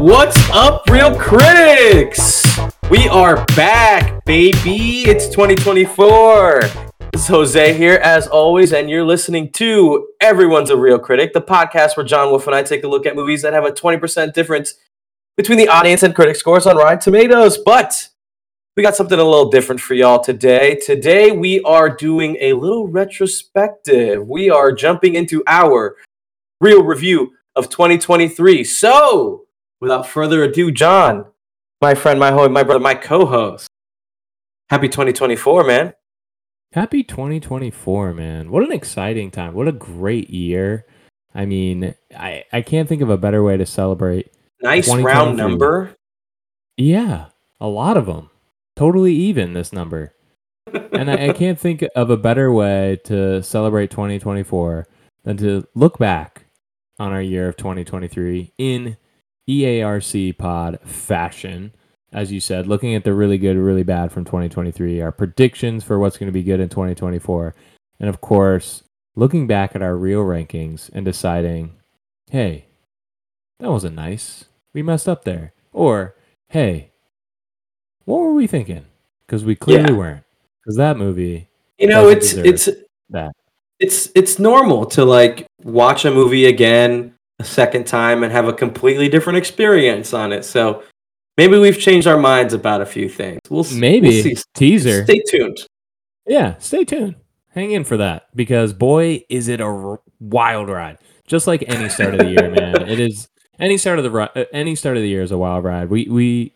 What's up, Real Critics? We are back, baby. It's 2024. It's Jose here, as always, and you're listening to Everyone's a Real Critic, the podcast where John Wolf and I take a look at movies that have a 20% difference between the audience and critic scores on Rotten Tomatoes. But we got something a little different for y'all today. Today, we are doing a little retrospective. We are jumping into our real review of 2023. So, without further ado, John, my friend, my homie, my brother, my co-host, happy 2024, man. Happy 2024, man. What an exciting time. What a great year. I mean, I can't think of a better way to celebrate. Nice round number. Yeah, a lot of them. Totally even, this number. And I can't think of a better way to celebrate 2024 than to look back on our year of 2023 in EARC Pod fashion. As you said, looking at the really good, really bad from 2023, our predictions for what's going to be good in 2024, and of course, looking back at our real rankings and deciding, hey, that wasn't nice. We messed up there. Or, hey, what were we thinking? Because we clearly weren't. Because that movie, you know, it's normal to like watch a movie again a second time and have a completely different experience on it. So maybe we've changed our minds about a few things. We'll see. Teaser. Stay tuned. Yeah, stay tuned. Hang in for that, because boy, is it a wild ride. Just like any start of the year, man. It is any start of the year is a wild ride. We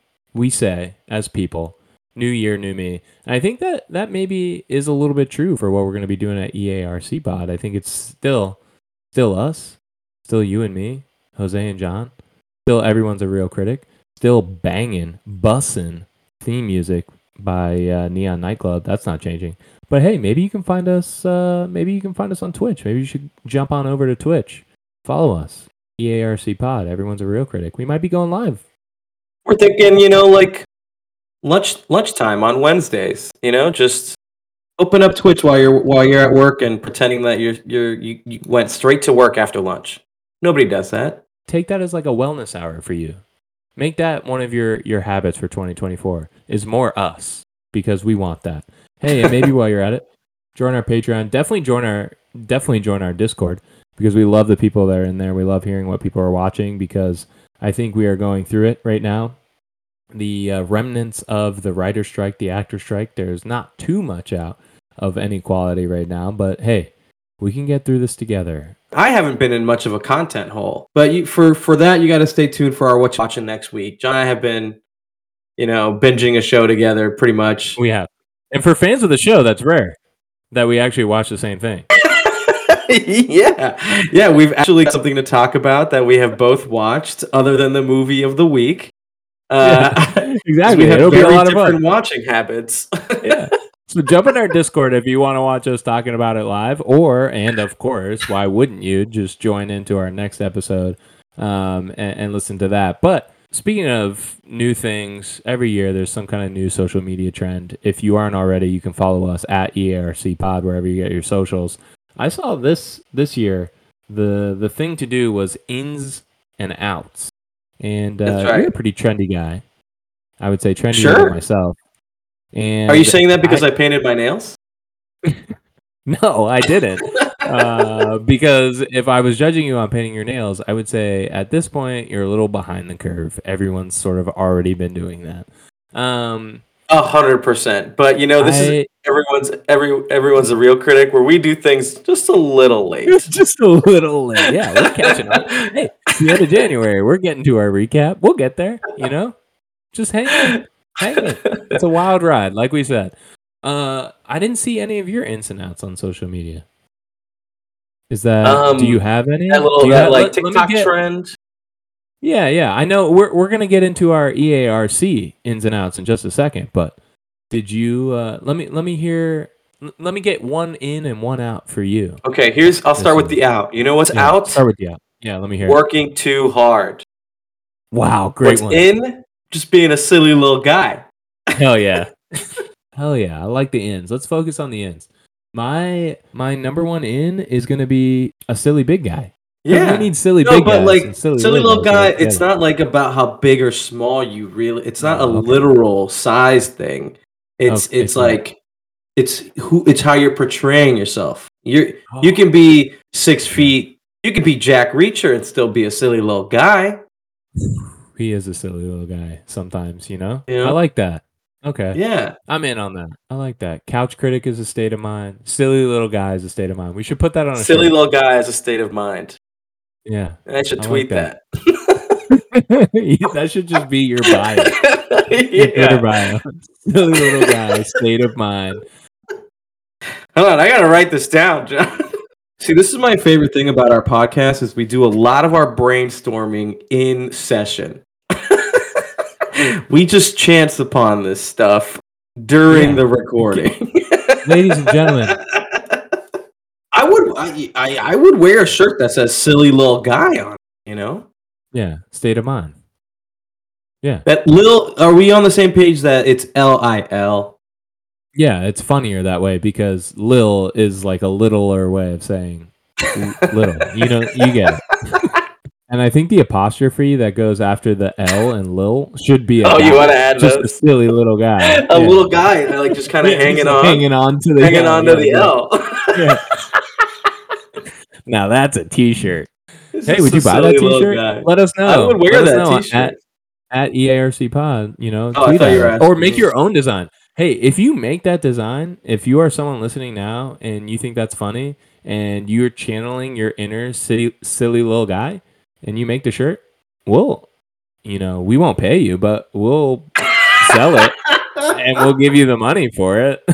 say as people, new year, new me. And I think that maybe is a little bit true for what we're going to be doing at EARC Pod. I think it's still us, still you and me, Jose and John. Still Everyone's a Real Critic. Still banging, bussing theme music by Neon Nightclub. That's not changing. But hey, maybe you can find us. Maybe you can find us on Twitch. Maybe you should jump on over to Twitch. Follow us. EARC Pod. Everyone's a Real Critic. We might be going live. We're thinking, you know, like lunchtime on Wednesdays. You know, just open up Twitch while you're at work and pretending that you went straight to work after lunch. Nobody does that. Take that as like a wellness hour for you. Make that one of your habits for 2024 is more us, because we want that. Hey, and maybe while you're at it, join our Patreon. Definitely join our Discord, because we love the people that are in there. We love hearing what people are watching, because I think we are going through it right now. The remnants of the writer strike, the actor strike. There's not too much out of any quality right now, but hey, we can get through this together. I haven't been in much of a content hole, but for that, you got to stay tuned for our What's Watching next week. John and I have been, you know, binging a show together pretty much. We have. And for fans of the show, that's rare that we actually watch the same thing. Yeah, we've actually got something to talk about that we have both watched other than the movie of the week. Exactly. We have very different watching habits. Yeah. So jump in our Discord if you want to watch us talking about it live, and of course, why wouldn't you just join into our next episode and listen to that? But speaking of new things, every year there's some kind of new social media trend. If you aren't already, you can follow us at EARC Pod wherever you get your socials. I saw this year the thing to do was ins and outs, and that's right. You're a pretty trendy guy. I would say trendy sure. Myself. And are you saying that because I painted my nails? No, I didn't. Because if I was judging you on painting your nails, I would say at this point, you're a little behind the curve. Everyone's sort of already been doing that. 100%. But, you know, this is everyone's a real critic where we do things just a little late. Just a little late. Yeah, we're catching up. Hey, it's the end of January. We're getting to our recap. We'll get there, you know? Just hang on. Hey, it's a wild ride, like we said. I didn't see any of your ins and outs on social media. Is that? Do you have any? That little TikTok trend. Yeah. I know we're gonna get into our EARC ins and outs in just a second, but did you? Let me hear. Let me get one in and one out for you. Okay, I'll start with the out. You know what's out? Start with the out. Yeah, let me hear. Working too hard. Wow, great one. What's in? Just being a silly little guy. Hell yeah. Hell yeah. I like the ins. Let's focus on the ins. My number one in is going to be a silly big guy. Yeah, we need silly big guys. Like, silly little guy, it's not like about how big or small you really. It's not a literal size thing. It's like it's how you're portraying yourself. You can be 6 feet. You could be Jack Reacher and still be a silly little guy. He is a silly little guy sometimes, you know? I like that. Okay. Yeah. I'm in on that. I like that. Couch critic is a state of mind. Silly little guy is a state of mind. We should put that on a Silly shirt. Little guy is a state of mind. Yeah. And I should tweet that. That should just be your bio. Your Twitter bio. Silly little guy, state of mind. Hold on. I got to write this down, John. See, this is my favorite thing about our podcast is we do a lot of our brainstorming in session. We just chance upon this stuff during the recording. Ladies and gentlemen, I would wear a shirt that says "silly little guy" on it, you know? Yeah, state of mind. Yeah. That lil, are we on the same page that it's LIL? Yeah, it's funnier that way because lil is like a littler way of saying little. You get it. And I think the apostrophe that goes after the L and lil should be you want to add just those? A silly little guy. Little guy, like just kind of hanging on to the L. Yeah. Now that's a t-shirt. Hey, would you buy that t-shirt? Guy. Let us know. I would wear that t-shirt. At EARC Pod, tweet out. Or make your own design. Hey, if you make that design, if you are someone listening now and you think that's funny and you're channeling your inner silly little guy and you make the shirt, we'll, we won't pay you, but we'll sell it and we'll give you the money for it.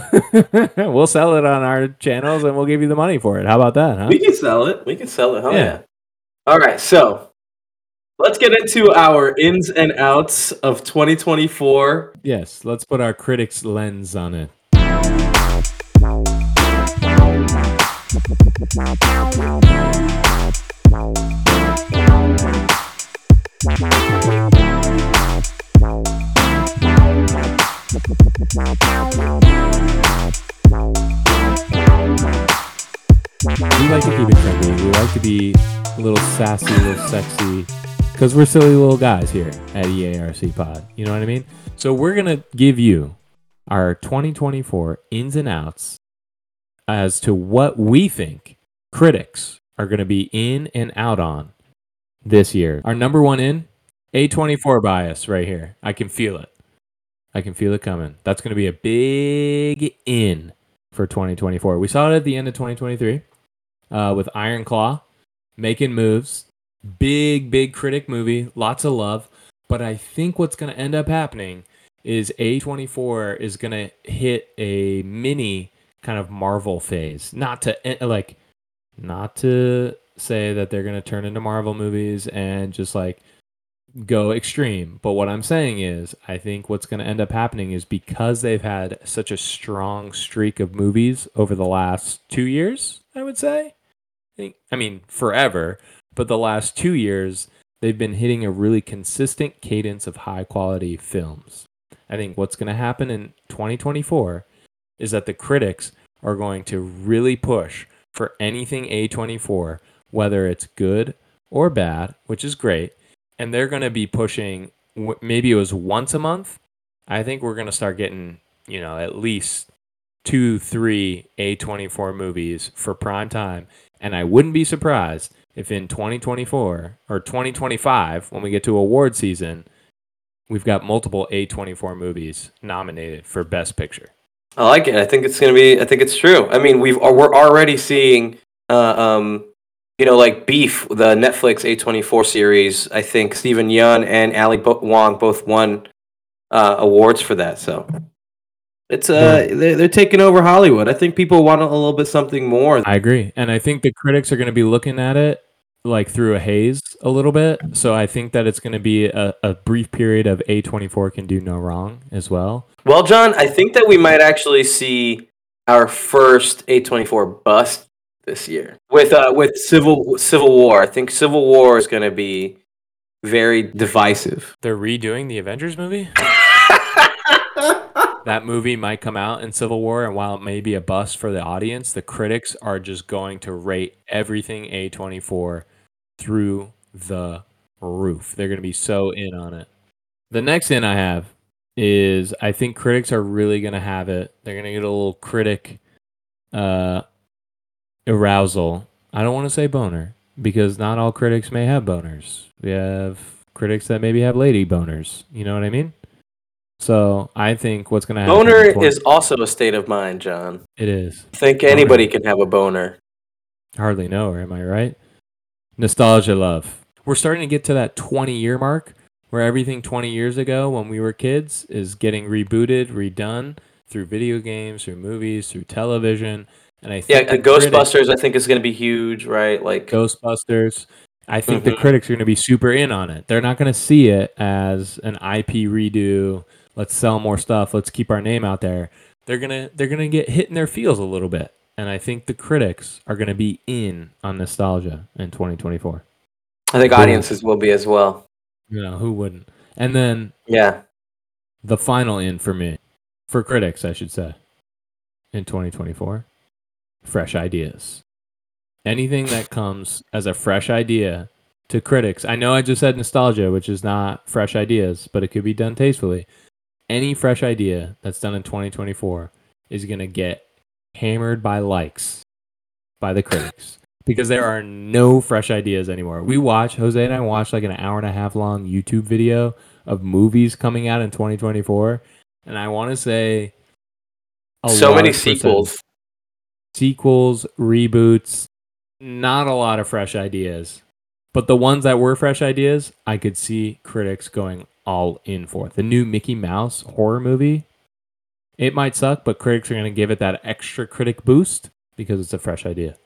We'll sell it on our channels and we'll give you the money for it. How about that, huh? We can sell it. Huh? Yeah. All right. So. Let's get into our ins and outs of 2024. Yes, let's put our critic's lens on it. We like to keep it trendy. We like to be a little sassy, a little sexy. Because we're silly little guys here at EARC Pod. You know what I mean? So we're going to give you our 2024 ins and outs as to what we think critics are going to be in and out on this year. Our number one in, A24 bias right here. I can feel it. I can feel it coming. That's going to be a big in for 2024. We saw it at the end of 2023 with Iron Claw making moves. Big critic movie, lots of love, but I think what's going to end up happening is A24 is going to hit a mini kind of Marvel phase. Not to say that they're going to turn into Marvel movies and just like go extreme, but what I'm saying is I think what's going to end up happening is because they've had such a strong streak of movies over the last 2 years, I would say. I mean forever. But the last 2 years, they've been hitting a really consistent cadence of high-quality films. I think what's going to happen in 2024 is that the critics are going to really push for anything A24, whether it's good or bad, which is great. And they're going to be pushing, maybe it was once a month. I think we're going to start getting, at least 2-3 A24 movies for prime time. And I wouldn't be surprised if in 2024 or 2025, when we get to award season, we've got multiple A24 movies nominated for Best Picture. I like it. I think it's true. I mean, we're already seeing, like Beef, the Netflix A24 series. I think Steven Yeun and Ali Wong both won awards for that. So it's they're taking over Hollywood. I think people want a little bit something more. I agree, and I think the critics are going to be looking at it like through a haze a little bit, so I think that it's going to be a brief period of A24 can do no wrong as well. Well, John, I think that we might actually see our first A24 bust this year with Civil War. I think Civil War is going to be very divisive. They're redoing the Avengers movie? That movie might come out in Civil War, and while it may be a bust for the audience, the critics are just going to rate everything A24 through the roof. They're going to be so in on it. The next in I have is I think critics are really going to have it. They're going to get a little critic arousal. I don't want to say boner because not all critics may have boners. We have critics that maybe have lady boners. You know what I mean? So I think what's going to happen... Boner is also a state of mind, John. It is. I think anybody can have a boner. Hardly know her, am I right? Nostalgia love. We're starting to get to that 20-year mark where everything 20 years ago when we were kids is getting rebooted, redone through video games, through movies, through television. And I think Ghostbusters, I think, is going to be huge, right? Like Ghostbusters. I think the critics are going to be super in on it. They're not going to see it as an IP redo. Let's sell more stuff. Let's keep our name out there. They're gonna get hit in their feels a little bit, and I think the critics are gonna be in on nostalgia in 2024. I think audiences will be as well. You know, who wouldn't? And then the final in for me, for critics, I should say, in 2024, fresh ideas. Anything that comes as a fresh idea to critics. I know I just said nostalgia, which is not fresh ideas, but it could be done tastefully. Any fresh idea that's done in 2024 is going to get hammered by likes by the critics because there are no fresh ideas anymore. Jose and I watched like an hour and a half long YouTube video of movies coming out in 2024. And I want to say so many sequels, reboots, not a lot of fresh ideas, but the ones that were fresh ideas, I could see critics going all in for. The new Mickey Mouse horror movie, it might suck, but critics are going to give it that extra critic boost because it's a fresh idea.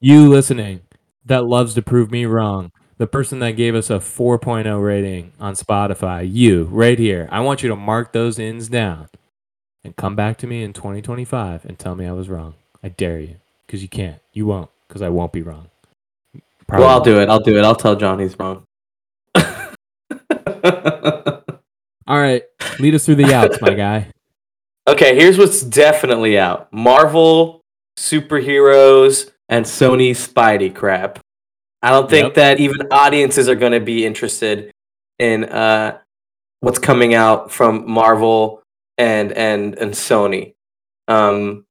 You listening that loves to prove me wrong, the person that gave us a 4.0 rating on Spotify, you right here, I want you to mark those ins down and come back to me in 2025 and tell me I was wrong. I dare you, because you can't. You won't, because I won't be wrong. Probably. Well, I'll do it. I'll tell John he's wrong. All right, lead us through the outs, my guy. Okay, here's what's definitely out. Marvel, superheroes, and Sony Spidey crap. I don't think that even audiences are going to be interested in what's coming out from Marvel and Sony. DC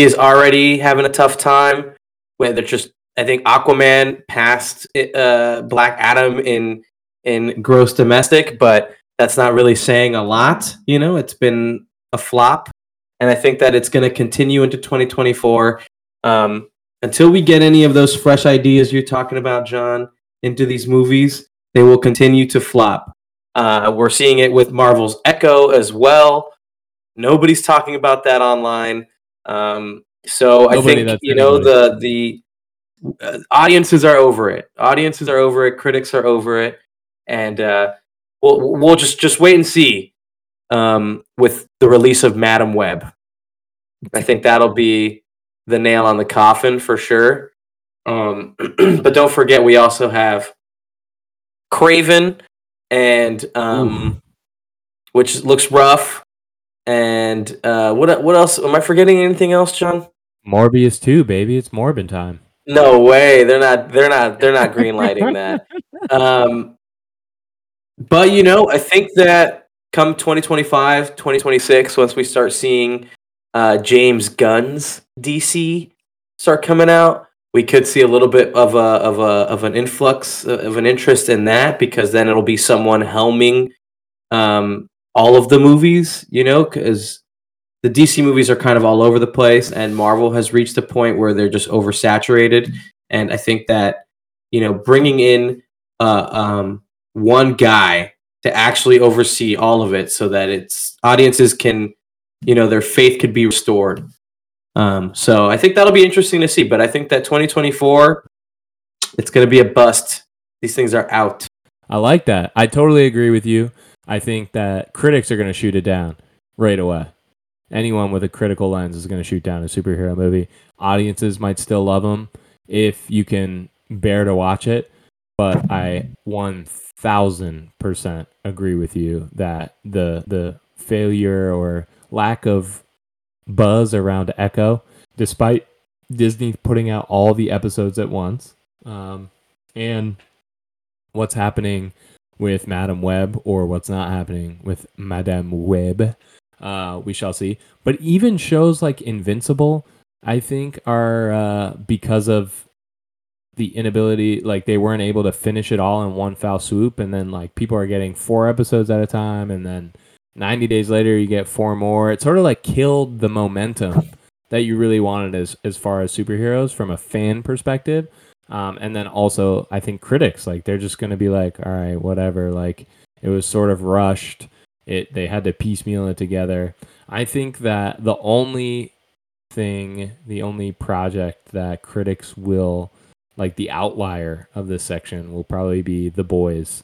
is already having a tough time. Where they're just, I think Aquaman passed Black Adam in gross domestic, but that's not really saying a lot. You know, it's been a flop, and I think that it's going to continue into 2024 until we get any of those fresh ideas you're talking about, John, into these movies. They will continue to flop. We're seeing it with Marvel's Echo as well. Nobody's talking about that online, so I think the audiences are over it. Audiences are over it. Critics are over it. And we'll just wait and see with the release of Madam Web. I think that'll be the nail on the coffin for sure. But don't forget, we also have Craven, and which looks rough. And what else? Am I forgetting anything else, John? Morbius 2, baby. It's Morbin time. No way. They're not greenlighting that. But, you know, I think that come 2025, 2026, once we start seeing James Gunn's DC start coming out, we could see a little bit of an influx of an interest in that, because then it'll be someone helming all of the movies, you know, because the DC movies are kind of all over the place, and Marvel has reached a point where they're just oversaturated. And I think that, you know, bringing in one guy to actually oversee all of it so that its audiences can, you know, their faith could be restored. So I think that'll be interesting to see, but I think that 2024, it's going to be a bust. These things are out. I like that. I totally agree with you. I think that critics are going to shoot it down right away. Anyone with a critical lens is going to shoot down a superhero movie. Audiences might still love them if you can bear to watch it, but I 1,000% agree with you that the failure or lack of buzz around Echo, despite Disney putting out all the episodes at once, and what's happening with Madam Web, or what's not happening with Madam Web. We shall see. But even shows like Invincible, I think, are because of the inability, like they weren't able to finish it all in one foul swoop, and then like people are getting 4 episodes at a time, and then 90 days later you get 4 more. It sort of like killed the momentum that you really wanted as far as superheroes from a fan perspective. And then also I think critics, like they're just going to be like, all right, whatever. Like it was sort of rushed. They had to piecemeal it together. I think that the only project that critics will, like the outlier of this section, will probably be The Boys,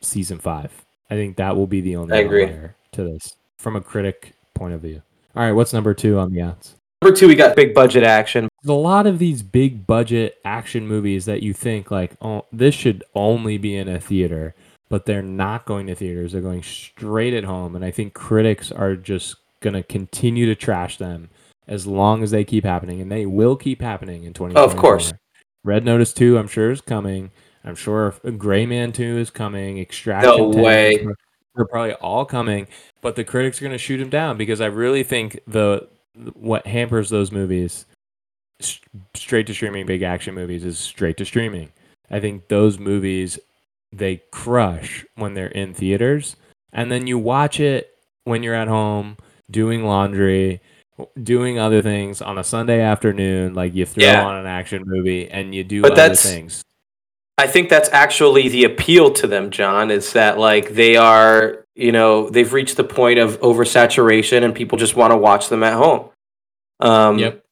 season 5. I think that will be the only outlier to this from a critic point of view. All right, what's number 2 on the odds? Number 2, we got big budget action. There's a lot of these big budget action movies that you think like, oh, this should only be in a theater, but they're not going to theaters. They're going straight at home, and I think critics are just going to continue to trash them as long as they keep happening, and they will keep happening in 2024. Oh, of course. Red Notice 2, I'm sure, is coming. I'm sure Gray Man 2 is coming. Extraction 10. No way. They're probably all coming, but the critics are going to shoot them down, because I really think what hampers those movies, straight to streaming big action movies, is straight to streaming. I think those movies, they crush when they're in theaters, and then you watch it when you're at home doing laundry, doing other things on a Sunday afternoon, like you throw on an action movie and you do other things. I think that's actually the appeal to them, John, is that like they are, they've reached the point of oversaturation and people just want to watch them at home. Yep.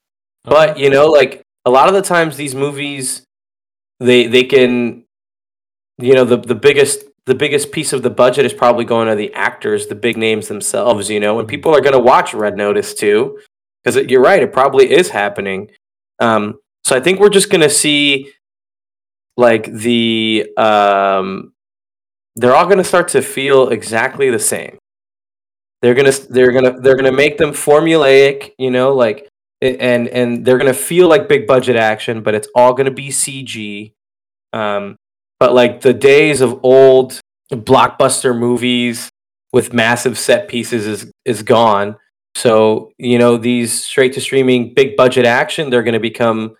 But, like a lot of the times these movies, they can, the biggest piece of the budget is probably going to the actors, the big names themselves, and people are going to watch Red Notice too, because you're right, it probably is happening. So I think we're just going to see like the, they're all going to start to feel exactly the same. They're going to make them formulaic, like, and they're going to feel like big budget action, but it's all going to be CG. But like the days of old blockbuster movies with massive set pieces is gone. So, these straight to streaming big budget action, they're going to become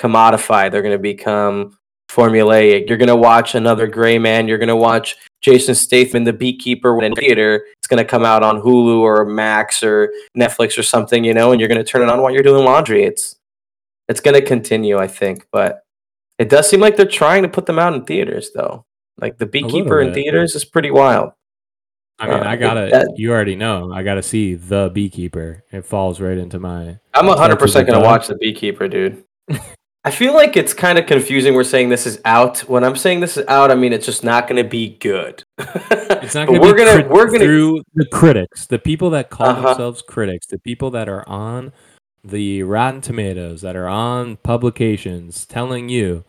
commodified. They're going to become formulaic. You're going to watch another Gray Man. You're going to watch Jason Statham, The Beekeeper, in theater. It's going to come out on Hulu or Max or Netflix or something, and you're going to turn it on while you're doing laundry. It's going to continue, I think, but it does seem like they're trying to put them out in theaters, though. Like, The Beekeeper in theaters is pretty wild. I mean, you already know, I gotta see The Beekeeper. It falls right into my... I'm 100% gonna watch The Beekeeper, dude. I feel like it's kind of confusing we're saying this is out. When I'm saying this is out, I mean, it's just not gonna be good. It's not gonna be through the critics, the people that call themselves critics, the people that are on the Rotten Tomatoes, that are on publications telling you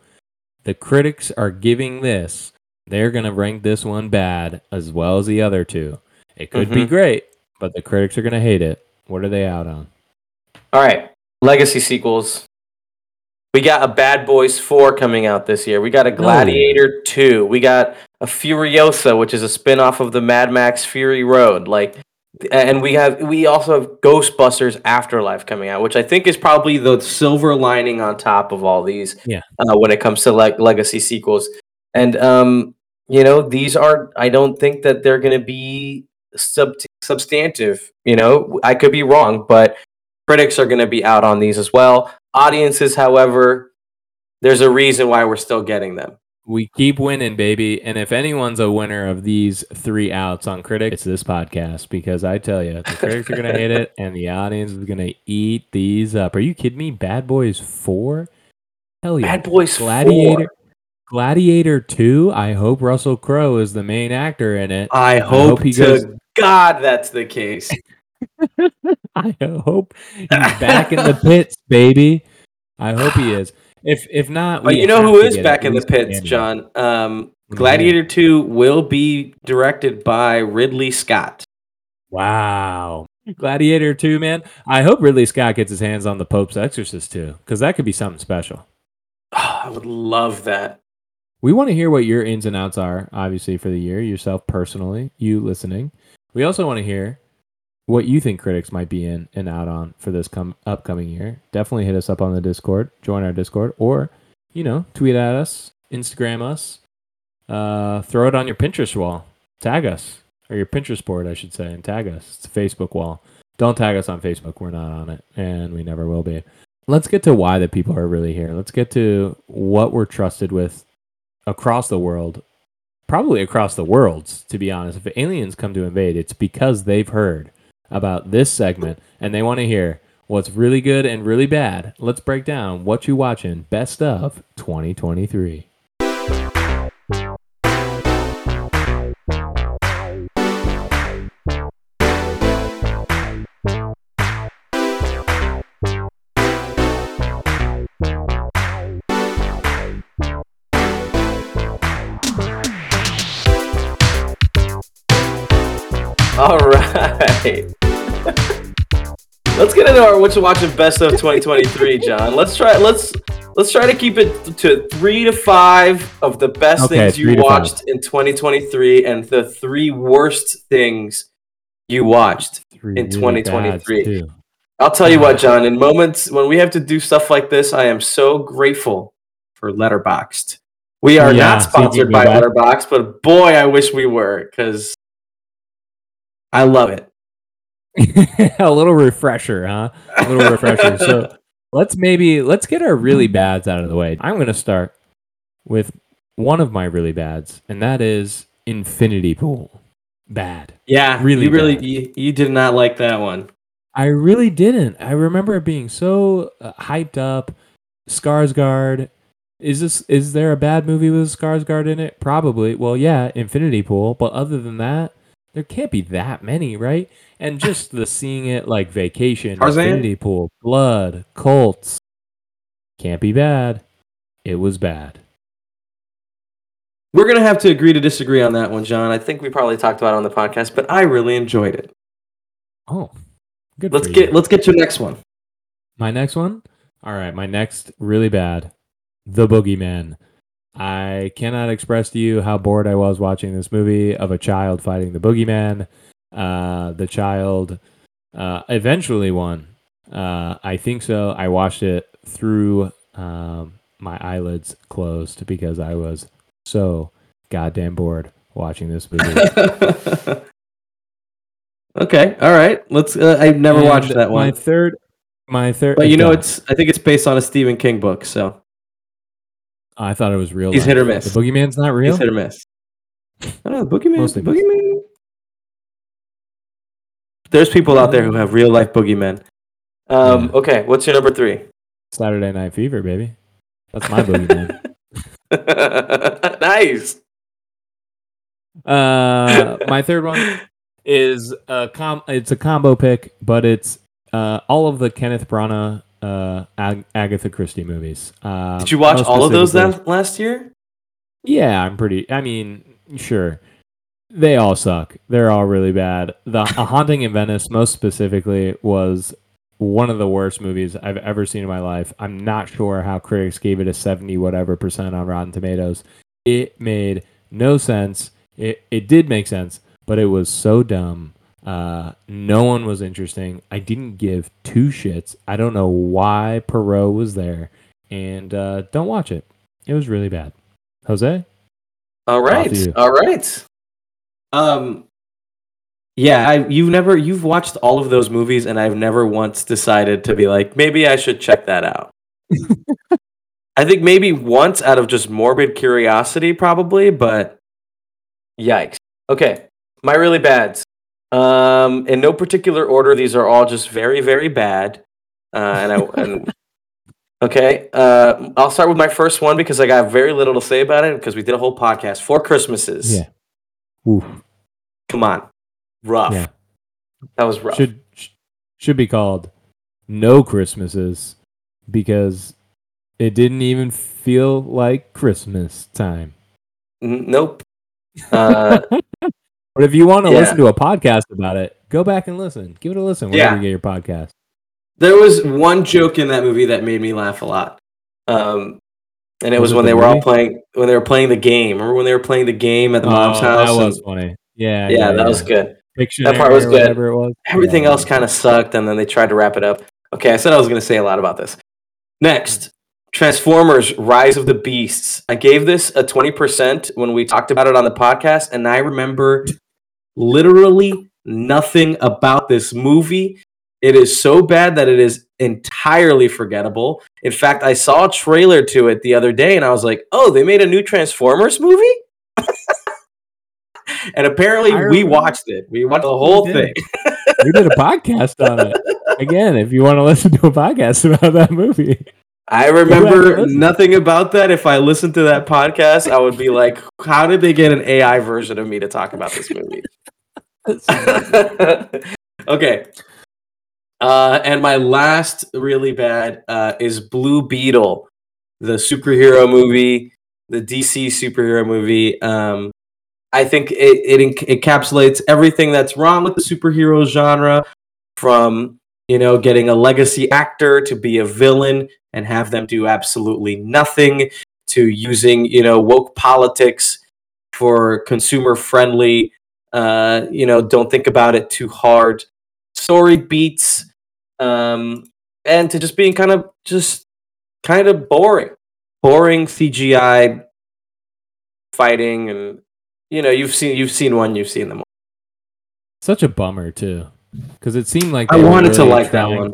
the critics are giving this, they're going to rank this one bad as well as the other two. It could be great, but the critics are going to hate it. What are they out on? All right. Legacy sequels. We got a Bad Boys 4 coming out this year. We got a Gladiator 2. We got a Furiosa, which is a spinoff of the Mad Max Fury Road. And we also have Ghostbusters Afterlife coming out, which I think is probably the silver lining on top of all these when it comes to legacy sequels. And, these are, I don't think that they're going to be substantive. I could be wrong, but critics are going to be out on these as well. Audiences, however, there's a reason why we're still getting them. We keep winning, baby. And if anyone's a winner of these 3 outs on critics, it's this podcast, because I tell you, the critics are going to hate it and the audience is going to eat these up. Are you kidding me? Bad Boys 4? Hell yeah. Bad Boys 4. Gladiator 2. I hope Russell Crowe is the main actor in it. I hope he goes... God, that's the case. I hope he's back in the pits, baby. I hope he is. If not, but who is back in the pits, John? Gladiator 2 will be directed by Ridley Scott. Wow, Gladiator 2, man! I hope Ridley Scott gets his hands on The Pope's Exorcist too, because that could be something special. Oh, I would love that. We want to hear what your ins and outs are, obviously, for the year, yourself personally, you listening. We also want to hear what you think critics might be in and out on for this upcoming year. Definitely hit us up on the Discord, join our Discord, or, you know, tweet at us, Instagram us, throw it on your Pinterest wall, tag us, or your Pinterest board, I should say, and tag us. It's a Facebook wall. Don't tag us on Facebook. We're not on it, and we never will be. Let's get to why the people are really here. Let's get to what we're trusted with across the world, probably across the worlds, to be honest. If aliens come to invade, it's because they've heard about this segment, and they want to hear what's really good and really bad. Let's break down what you're watching best of 2023. All right. Let's get into our what's watching best of 2023, John. Let's try to keep it to 3 to 5 of the best things you watched in 2023 and the 3 worst things you watched in 2023. I'll tell you what, John, in moments when we have to do stuff like this, I am so grateful for Letterboxd. We are not sponsored by Letterboxd, but boy, I wish we were, because I love it. A little refresher, huh? A little refresher. So let's get our really bads out of the way. I'm going to start with one of my really bads, and that is Infinity Pool. Bad. Yeah, really bad. You did not like that one. I really didn't. I remember it being so hyped up. Skarsgård. Is there a bad movie with Skarsgård in it? Probably. Well, yeah, Infinity Pool. But other than that, there can't be that many, right? And just the seeing it like Vacation, Tarzan? Infinity Pool, Blood, Colts. Can't be bad. It was bad. We're going to have to agree to disagree on that one, John. I think we probably talked about it on the podcast, but I really enjoyed it. Oh, good. Let's get to the next one. My next one? All right, my next really bad, The Boogeyman. I cannot express to you how bored I was watching this movie of a child fighting the boogeyman. The child eventually won. I think so. I watched it through my eyelids closed because I was so goddamn bored watching this movie. Okay, all right. Let's. I've never watched that one. My third. But you know, I think it's based on a Stephen King book, so. I thought it was real. He's hit or miss. The Boogeyman's not real? He's hit or miss. I don't know. The Boogeyman. There's people out there who have real life Boogeymen. Yeah. Okay, what's your number 3? Saturday Night Fever, baby. That's my Boogeyman. Nice. My third one is it's a combo pick, but it's all of the Kenneth Branagh Agatha Christie movies. Did you watch all of those last year? Yeah, sure. They all suck. They're all really bad. A Haunting in Venice, most specifically, was one of the worst movies I've ever seen in my life. I'm not sure how critics gave it a 70% on Rotten Tomatoes. It made no sense. It did make sense, but it was so dumb. No one was interesting. I didn't give 2 shits. I don't know why Perot was there. And don't watch it. It was really bad. Jose? All right. Yeah, you've watched all of those movies, and I've never once decided to be like, maybe I should check that out. I think maybe once out of just morbid curiosity, probably, but yikes. Okay, my really bads. In no particular order, these are all just very, very bad. Okay. I'll start with my first one because I got very little to say about it because we did a whole podcast. 4 Christmases. Yeah. Oof. Come on. Rough. Yeah. That was rough. Should be called No Christmases because it didn't even feel like Christmas time. Nope. But if you want to listen to a podcast about it, go back and listen. Give it a listen whenever you get your podcast. There was one joke in that movie that made me laugh a lot. And it was when they were all playing, when they were playing the game. Remember when they were playing the game at the mom's house? That was funny. Yeah, that was good. That part was good. Everything else kind of sucked, and then they tried to wrap it up. Okay, I said I was going to say a lot about this. Next, Transformers Rise of the Beasts. I gave this a 20% when we talked about it on the podcast, and I remember literally nothing about this movie. It is so bad that it is entirely forgettable. In fact, I saw a trailer to it the other day, and I was like, oh, they made a new Transformers movie? And apparently we watched it. We watched the whole thing. We did a podcast on it. Again, if you want to listen to a podcast about that movie. I remember nothing about that. If I listened to that podcast, I would be like, how did they get an AI version of me to talk about this movie? Okay. And my last really bad is Blue Beetle, the superhero movie, the DC superhero movie. I think it encapsulates everything that's wrong with the superhero genre, from, you know, getting a legacy actor to be a villain and have them do absolutely nothing, to using, you know, woke politics for consumer friendly, you know, don't think about it too hard story beats, and to just being kind of boring CGI fighting, and you know, you've seen them all. Such a bummer too, because it seemed like I wanted really to like that one.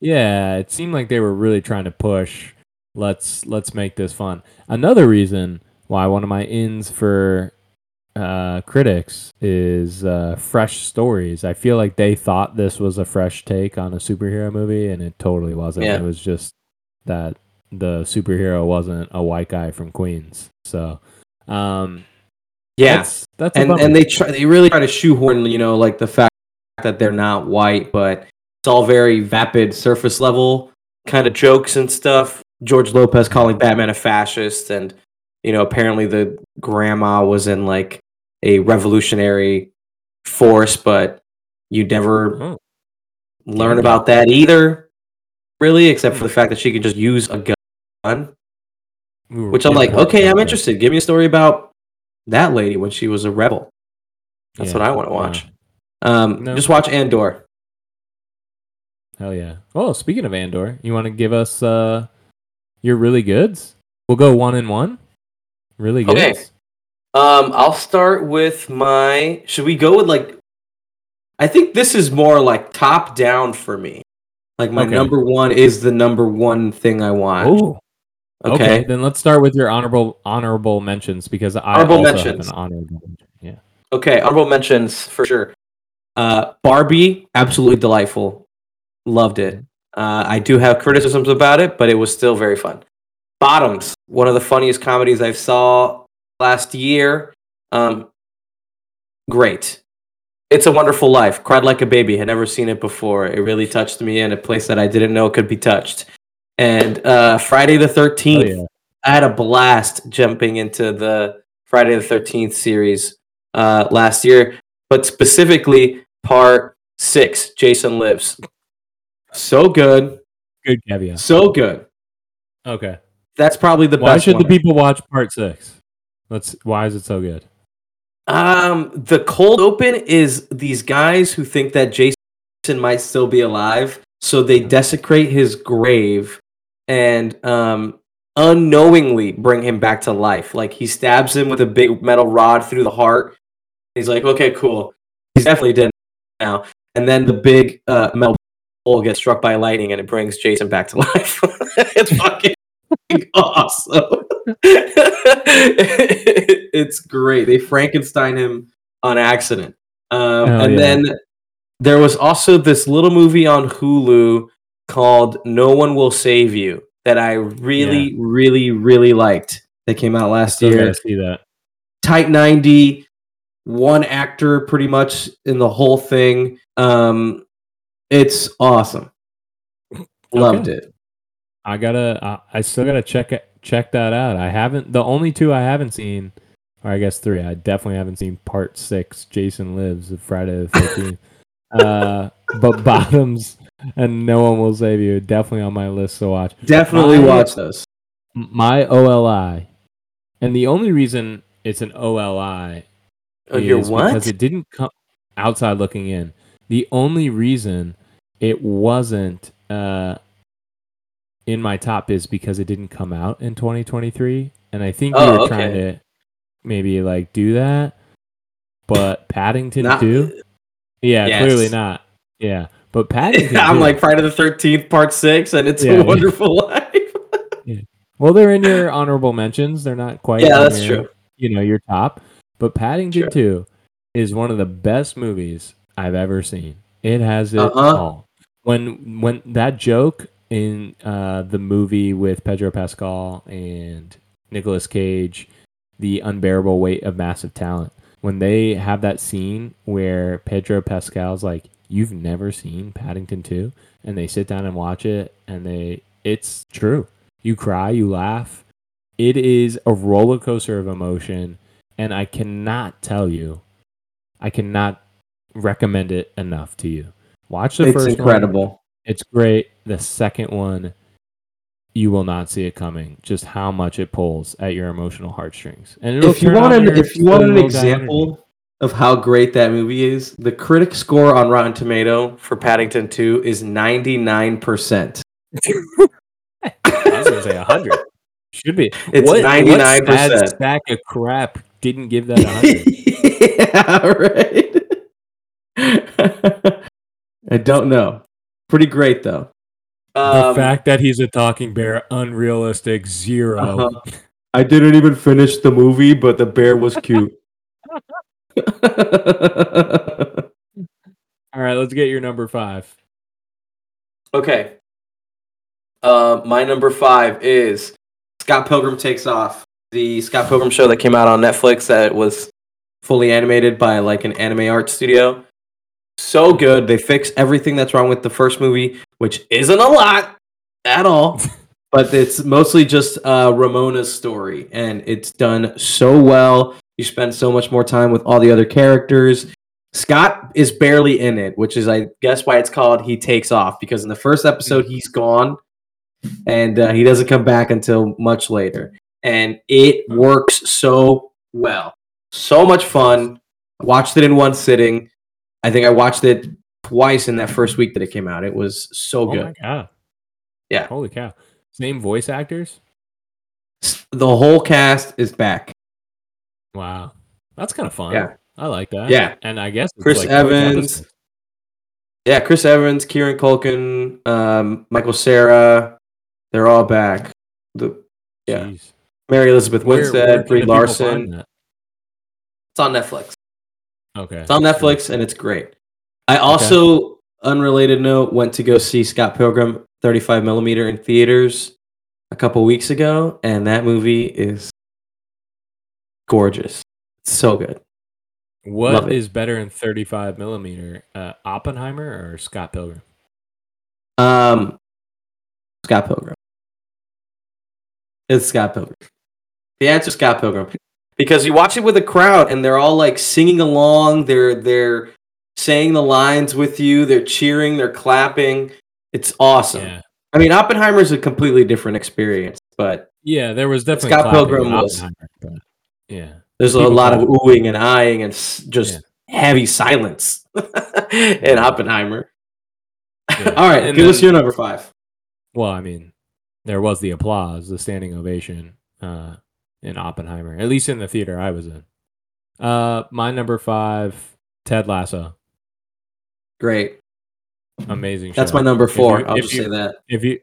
It seemed like they were really trying to push. Let's make this fun. Another reason why one of my ins for critics is fresh stories. I feel like they thought this was a fresh take on a superhero movie, and it totally wasn't. Yeah. It was just that the superhero wasn't a white guy from Queens. So, that's and they really try to shoehorn, you know, like the fact that they're not white, but it's all very vapid, surface level kind of jokes and stuff. George Lopez calling Batman a fascist, and you know, apparently the grandma was in like a revolutionary force, but you never learn about that either, really, except for the fact that she can just use a gun. Which I'm like, okay, I'm interested. Give me a story about that lady when she was a rebel. That's what I want to watch. Just watch Andor. Hell yeah. Oh, speaking of Andor, you want to give us your really goods? We'll go 1 and 1. Really good. Okay. I'll start with my... Should we go with, like... I think this is more, like, top-down for me. Like, my number one is the number one thing I watch. Ooh. Okay. Then let's start with your honorable mentions, because I have an honorable mention. Yeah. Okay, honorable mentions, for sure. Barbie, absolutely delightful. Loved it. I do have criticisms about it, but it was still very fun. Bottoms, one of the funniest comedies I saw last year. Great. It's a Wonderful Life. Cried like a baby. Had never seen it before. It really touched me in a place that I didn't know could be touched. And Friday the 13th. Oh, yeah. I had a blast jumping into the Friday the 13th series last year. But specifically, part 6, Jason Lives. So good. Good caveat. So good. Okay. That's probably the best. Why should the people watch part 6? Why is it so good? The cold open is these guys who think that Jason might still be alive, so they desecrate his grave and unknowingly bring him back to life. Like, he stabs him with a big metal rod through the heart. He's like, okay, cool. He's definitely dead now. And then the big metal bowl gets struck by lightning, and it brings Jason back to life. It's fucking awesome. It's great. They Frankenstein him on accident. Then there was also this little movie on Hulu called No One Will Save You that I really, really, really liked. That came out last year. I see that. Tight 90, one actor pretty much in the whole thing. It's awesome. Loved it. I still gotta check that out. I haven't. The only two I haven't seen, or I guess three. I definitely haven't seen part 6, Jason Lives, Friday the 13th. But Bottoms and No One Will Save You definitely on my list to watch. Definitely watch those. My OLI. And the only reason it's an OLI is because it didn't come outside looking in. The only reason it wasn't in my top is because it didn't come out in 2023. And I think we were trying to maybe like do that. But Paddington 2? Yeah, yes. Clearly not. Yeah. But Paddington I'm 2, like Friday the 13th, part 6, and it's a wonderful life. Yeah. Well, they're in your honorable mentions. They're not quite that's true. You know, your top. But Paddington 2 is one of the best movies I've ever seen. It has it all. When that joke in the movie with Pedro Pascal and Nicolas Cage, The Unbearable Weight of Massive Talent, when they have that scene where Pedro Pascal's like, "You've never seen Paddington 2?" And they sit down and watch it, and it's true. You cry, you laugh. It is a roller coaster of emotion, and I cannot recommend it enough to you. Watch the first one. It's incredible. It's great. The second one, you will not see it coming. Just how much it pulls at your emotional heartstrings. And if you want an example of how great that movie is, the critic score on Rotten Tomatoes for Paddington 2 is 99%. I was going to say 100. Should be. It's 99%. What sad stack of crap didn't give that 100? Yeah, right. I don't know. Pretty great, though. The fact that he's a talking bear, unrealistic, 0. I didn't even finish the movie, but the bear was cute. All right, let's get your number 5. Okay. My number 5 is Scott Pilgrim Takes Off, the Scott Pilgrim show that came out on Netflix that was fully animated by like an anime art studio. So good. They fix everything that's wrong with the first movie, which isn't a lot at all, but it's mostly just Ramona's story, and it's done so well. You spend so much more time with all the other characters. Scott is barely in it, which is, I guess, why it's called He Takes Off, because in the first episode, he's gone, and he doesn't come back until much later. And it works so well. So much fun. I watched it in one sitting. I think I watched it twice in that first week that it came out. It was so good. Oh, my God. Yeah. Holy cow. Same voice actors? The whole cast is back. Wow, that's kind of fun. Yeah, I like that. Yeah, and I guess it's Chris Evans. Yeah, Chris Evans, Kieran Culkin, Michael Cera, they're all back. Jeez. Mary Elizabeth Winstead, Brie Larson. It's on Netflix. Okay, it's on Netflix, and it's great. I also, unrelated note, went to go see Scott Pilgrim 35 millimeter in theaters a couple weeks ago, and that movie is gorgeous. So good. What is better in 35 millimeter, Oppenheimer or Scott Pilgrim? Scott Pilgrim. It's Scott Pilgrim. The answer is Scott Pilgrim. Because you watch it with a crowd and they're all like singing along, they're saying the lines with you, they're cheering, they're clapping. It's awesome. Yeah. I mean, Oppenheimer is a completely different experience, but yeah, there was definitely Scott Pilgrim was. Yeah, there's a lot of oohing and eyeing and just heavy silence in Oppenheimer. Yeah. All right, give us your number 5. Well, I mean, there was the applause, the standing ovation in Oppenheimer, at least in the theater I was in. My number 5, Ted Lasso. Great, amazing. That's show. My number 4. If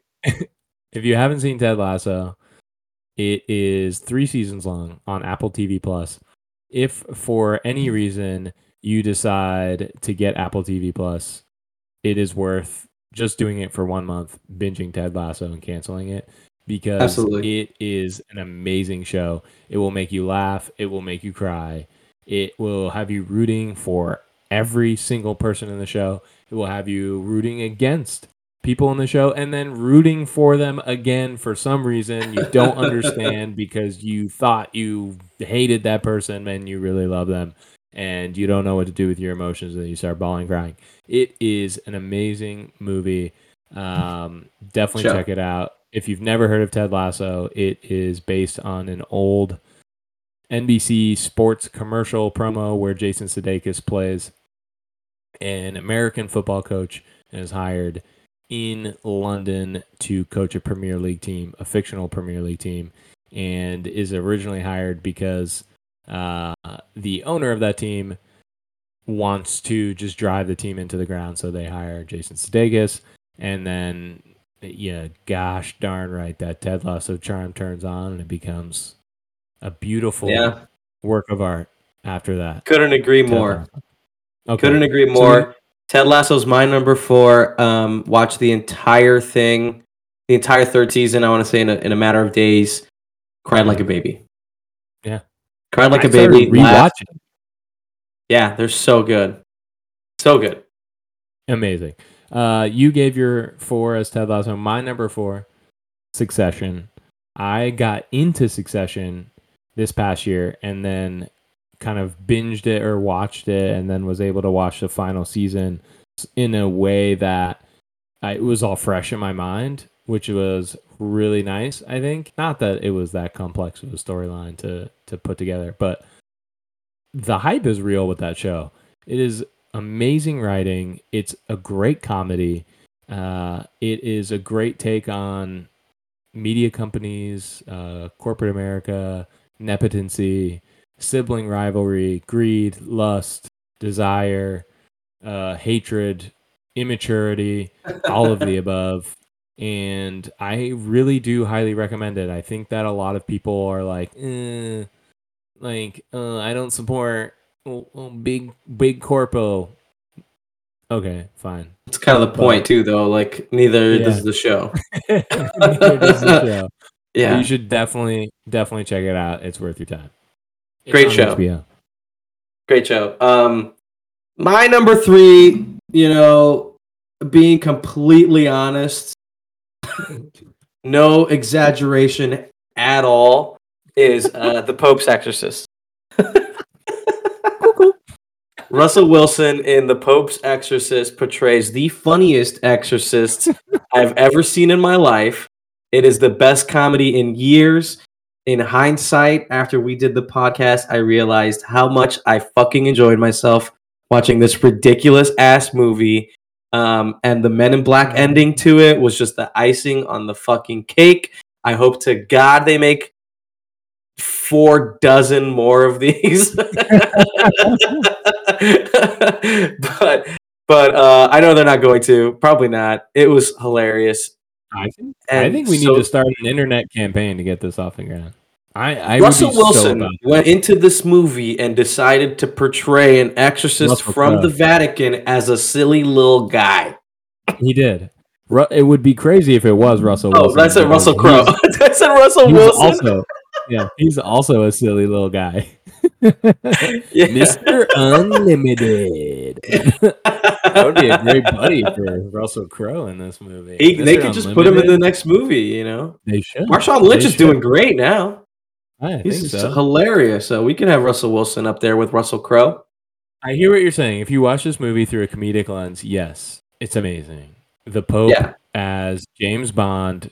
you haven't seen Ted Lasso. It is 3 seasons long on Apple TV+. If for any reason you decide to get Apple TV+, it is worth just doing it for 1 month, binging Ted Lasso and canceling it, because it is an amazing show. It will make you laugh. It will make you cry. It will have you rooting for every single person in the show. It will have you rooting against people in the show, and then rooting for them again for some reason you don't understand, because you thought you hated that person and you really love them, and you don't know what to do with your emotions, and you start bawling, crying. It is an amazing movie. Definitely check it out. If you've never heard of Ted Lasso, it is based on an old NBC sports commercial promo where Jason Sudeikis plays an American football coach and is hired in London to coach a Premier League team, a fictional Premier League team, and is originally hired because the owner of that team wants to just drive the team into the ground, so they hire Jason Sudeikis, and then, yeah, gosh darn right, that Ted Lasso charm turns on, and it becomes a beautiful work of art after that. Couldn't agree more. Okay. Couldn't agree more. So, Ted Lasso's my number 4. Watch the entire thing, the entire third season, I want to say, in a matter of days. Cried like a baby. Yeah. Cried like a baby. Rewatching. Yeah, they're so good. So good. Amazing. You gave your 4 as Ted Lasso. My number 4, Succession. I got into Succession this past year and then kind of binged it or watched it and then was able to watch the final season in a way that it was all fresh in my mind, which was really nice, I think. Not that it was that complex of a storyline to put together, but the hype is real with that show. It is amazing writing. It's a great comedy. It is a great take on media companies, corporate America, nepotism, sibling rivalry, greed, lust, desire, hatred, immaturity, all of the above. And I really do highly recommend it. I think that a lot of people are like, I don't support big corpo. Okay, fine. It's kind of the point too, though. Like, neither does the show. Neither does the show. Yeah, but you should definitely check it out. It's worth your time. Great show. HBO. Great show. My number 3, being completely honest, no exaggeration at all, is The Pope's Exorcist. Russell Wilson in The Pope's Exorcist portrays the funniest exorcist I've ever seen in my life. It is the best comedy in years. In hindsight, after we did the podcast, I realized how much I fucking enjoyed myself watching this ridiculous ass movie. And the Men in Black ending to it was just the icing on the fucking cake. I hope to God they make 4 dozen more of these. But I know they're not going to. Probably not. It was hilarious. I think we need to start an internet campaign to get this off the ground. Russell Wilson went into this movie and decided to portray an exorcist from the Vatican as a silly little guy. He did. It would be crazy if it was Russell Wilson. Oh, I said Russell Crowe. I said Russell Wilson. He's also a silly little guy. Mr. Unlimited. That would be a great buddy for Russell Crowe in this movie. They could just put him in the next movie, They should. Marshawn Lynch is doing great now. He's hilarious. So we could have Russell Wilson up there with Russell Crowe. I hear what you're saying. If you watch this movie through a comedic lens, yes, it's amazing. The Pope as James Bond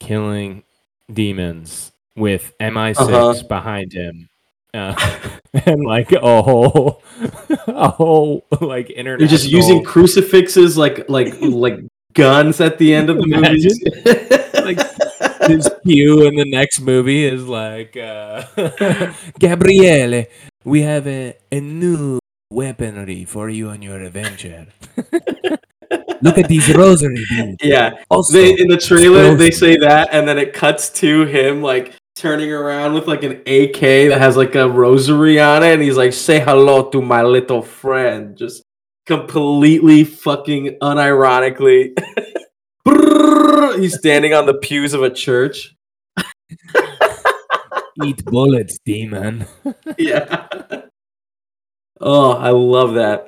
killing demons with MI6 behind him. And like a whole like internet. You're just using crucifixes like guns at the end of the movie. Like his cue in the next movie is like Gabriele, we have a new weaponry for you on your adventure. Look at these rosary beads. Yeah. Also, in the trailer they say that, and then it cuts to him like turning around with like an AK that has like a rosary on it, and he's like, "Say hello to my little friend," just completely fucking unironically. He's standing on the pews of a church. Eat bullets, demon. Yeah. Oh, I love that.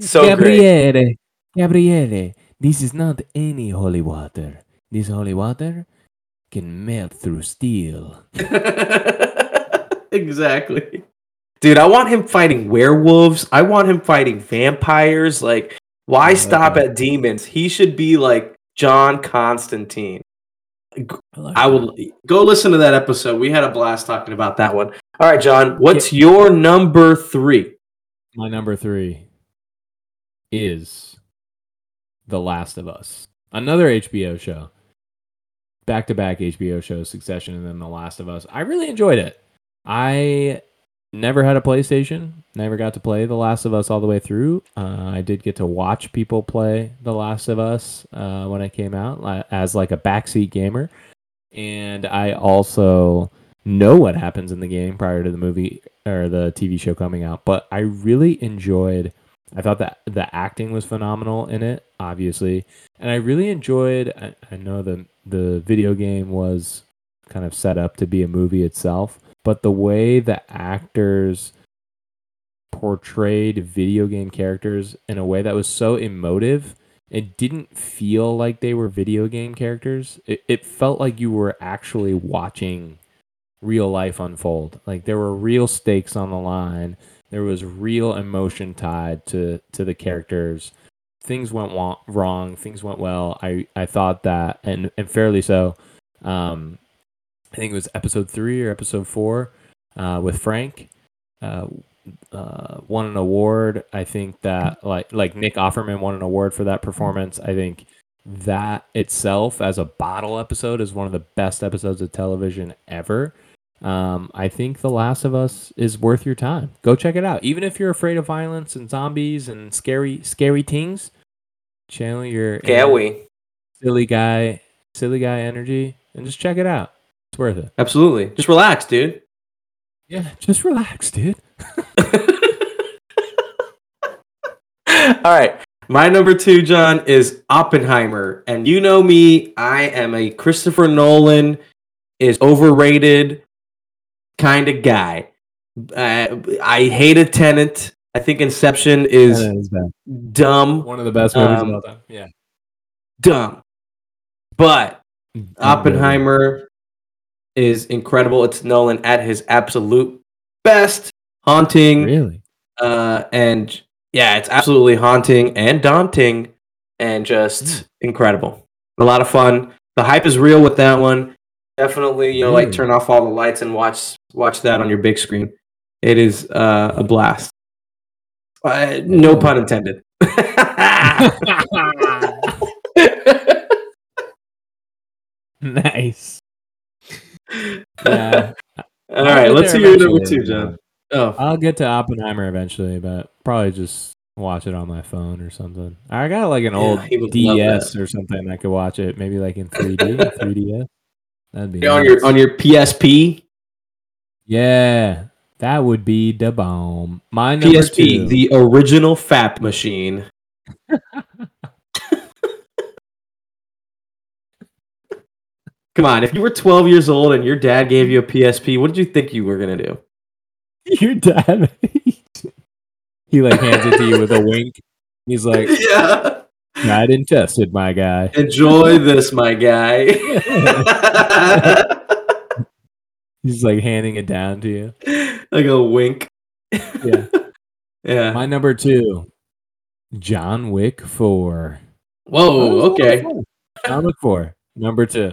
So Gabriele, great. Gabriele, this is not any holy water. This holy water can melt through steel. Exactly. Dude, I want him fighting werewolves. I want him fighting vampires. Like, why stop at demons? He should be like John Constantine. I will go listen to that episode. We had a blast talking about that one. All right, John, what's your number three? My number three is The Last of Us, another HBO show. Back-to-back HBO shows, Succession and then The Last of Us. I really enjoyed it. I never had a PlayStation. Never got to play The Last of Us all the way through. I did get to watch people play The Last of Us when I came out as like a backseat gamer. And I also know what happens in the game prior to the movie or the TV show coming out. But I really enjoyed, I thought that the acting was phenomenal in it, obviously. And I really enjoyed, I know the video game was kind of set up to be a movie itself, but the way the actors portrayed video game characters in a way that was so emotive, it didn't feel like they were video game characters. It felt like you were actually watching real life unfold. Like there were real stakes on the line. There was real emotion tied to the characters. Things went wrong. Things went well. I thought that, and fairly so. I think it was episode 3 or episode 4 with Frank won an award. I think that like Nick Offerman won an award for that performance. I think that itself as a bottle episode is one of the best episodes of television ever. I think The Last of Us is worth your time. Go check it out. Even if you're afraid of violence and zombies and scary things, channel your silly guy energy and just check it out. It's worth it. Absolutely. Just relax, dude. Yeah, just relax, dude. All right. My number 2, John, is Oppenheimer. And you know me, I am a Christopher Nolan is overrated kind of guy. I hated Tenet. I think Inception is dumb. One of the best movies of all time. Yeah. Dumb. But Oppenheimer is incredible. It's Nolan at his absolute best. Haunting. Really? And yeah, it's absolutely haunting and daunting and just incredible. A lot of fun. The hype is real with that one. Definitely, you know, like turn off all the lights and watch that on your big screen. It is a blast. No pun intended. Nice. Yeah. All right, let's see your number 2, John. Oh, I'll get to Oppenheimer eventually, but probably just watch it on my phone or something. I got like an old DS or something I could watch it. Maybe like in 3D, 3DS. That'd be nice. on your PSP. Yeah, that would be the bomb. My number PSP, 2. The original FAP machine. Come on, if you were 12 years old and your dad gave you a PSP, what did you think you were gonna do? Your dad, he like hands it to you with a wink. He's like, yeah. Tried and tested, my guy. Enjoy this, my guy. He's like handing it down to you. Like a wink. Yeah. Yeah. My number 2, John Wick 4. Whoa, okay. John Wick 4, number 2.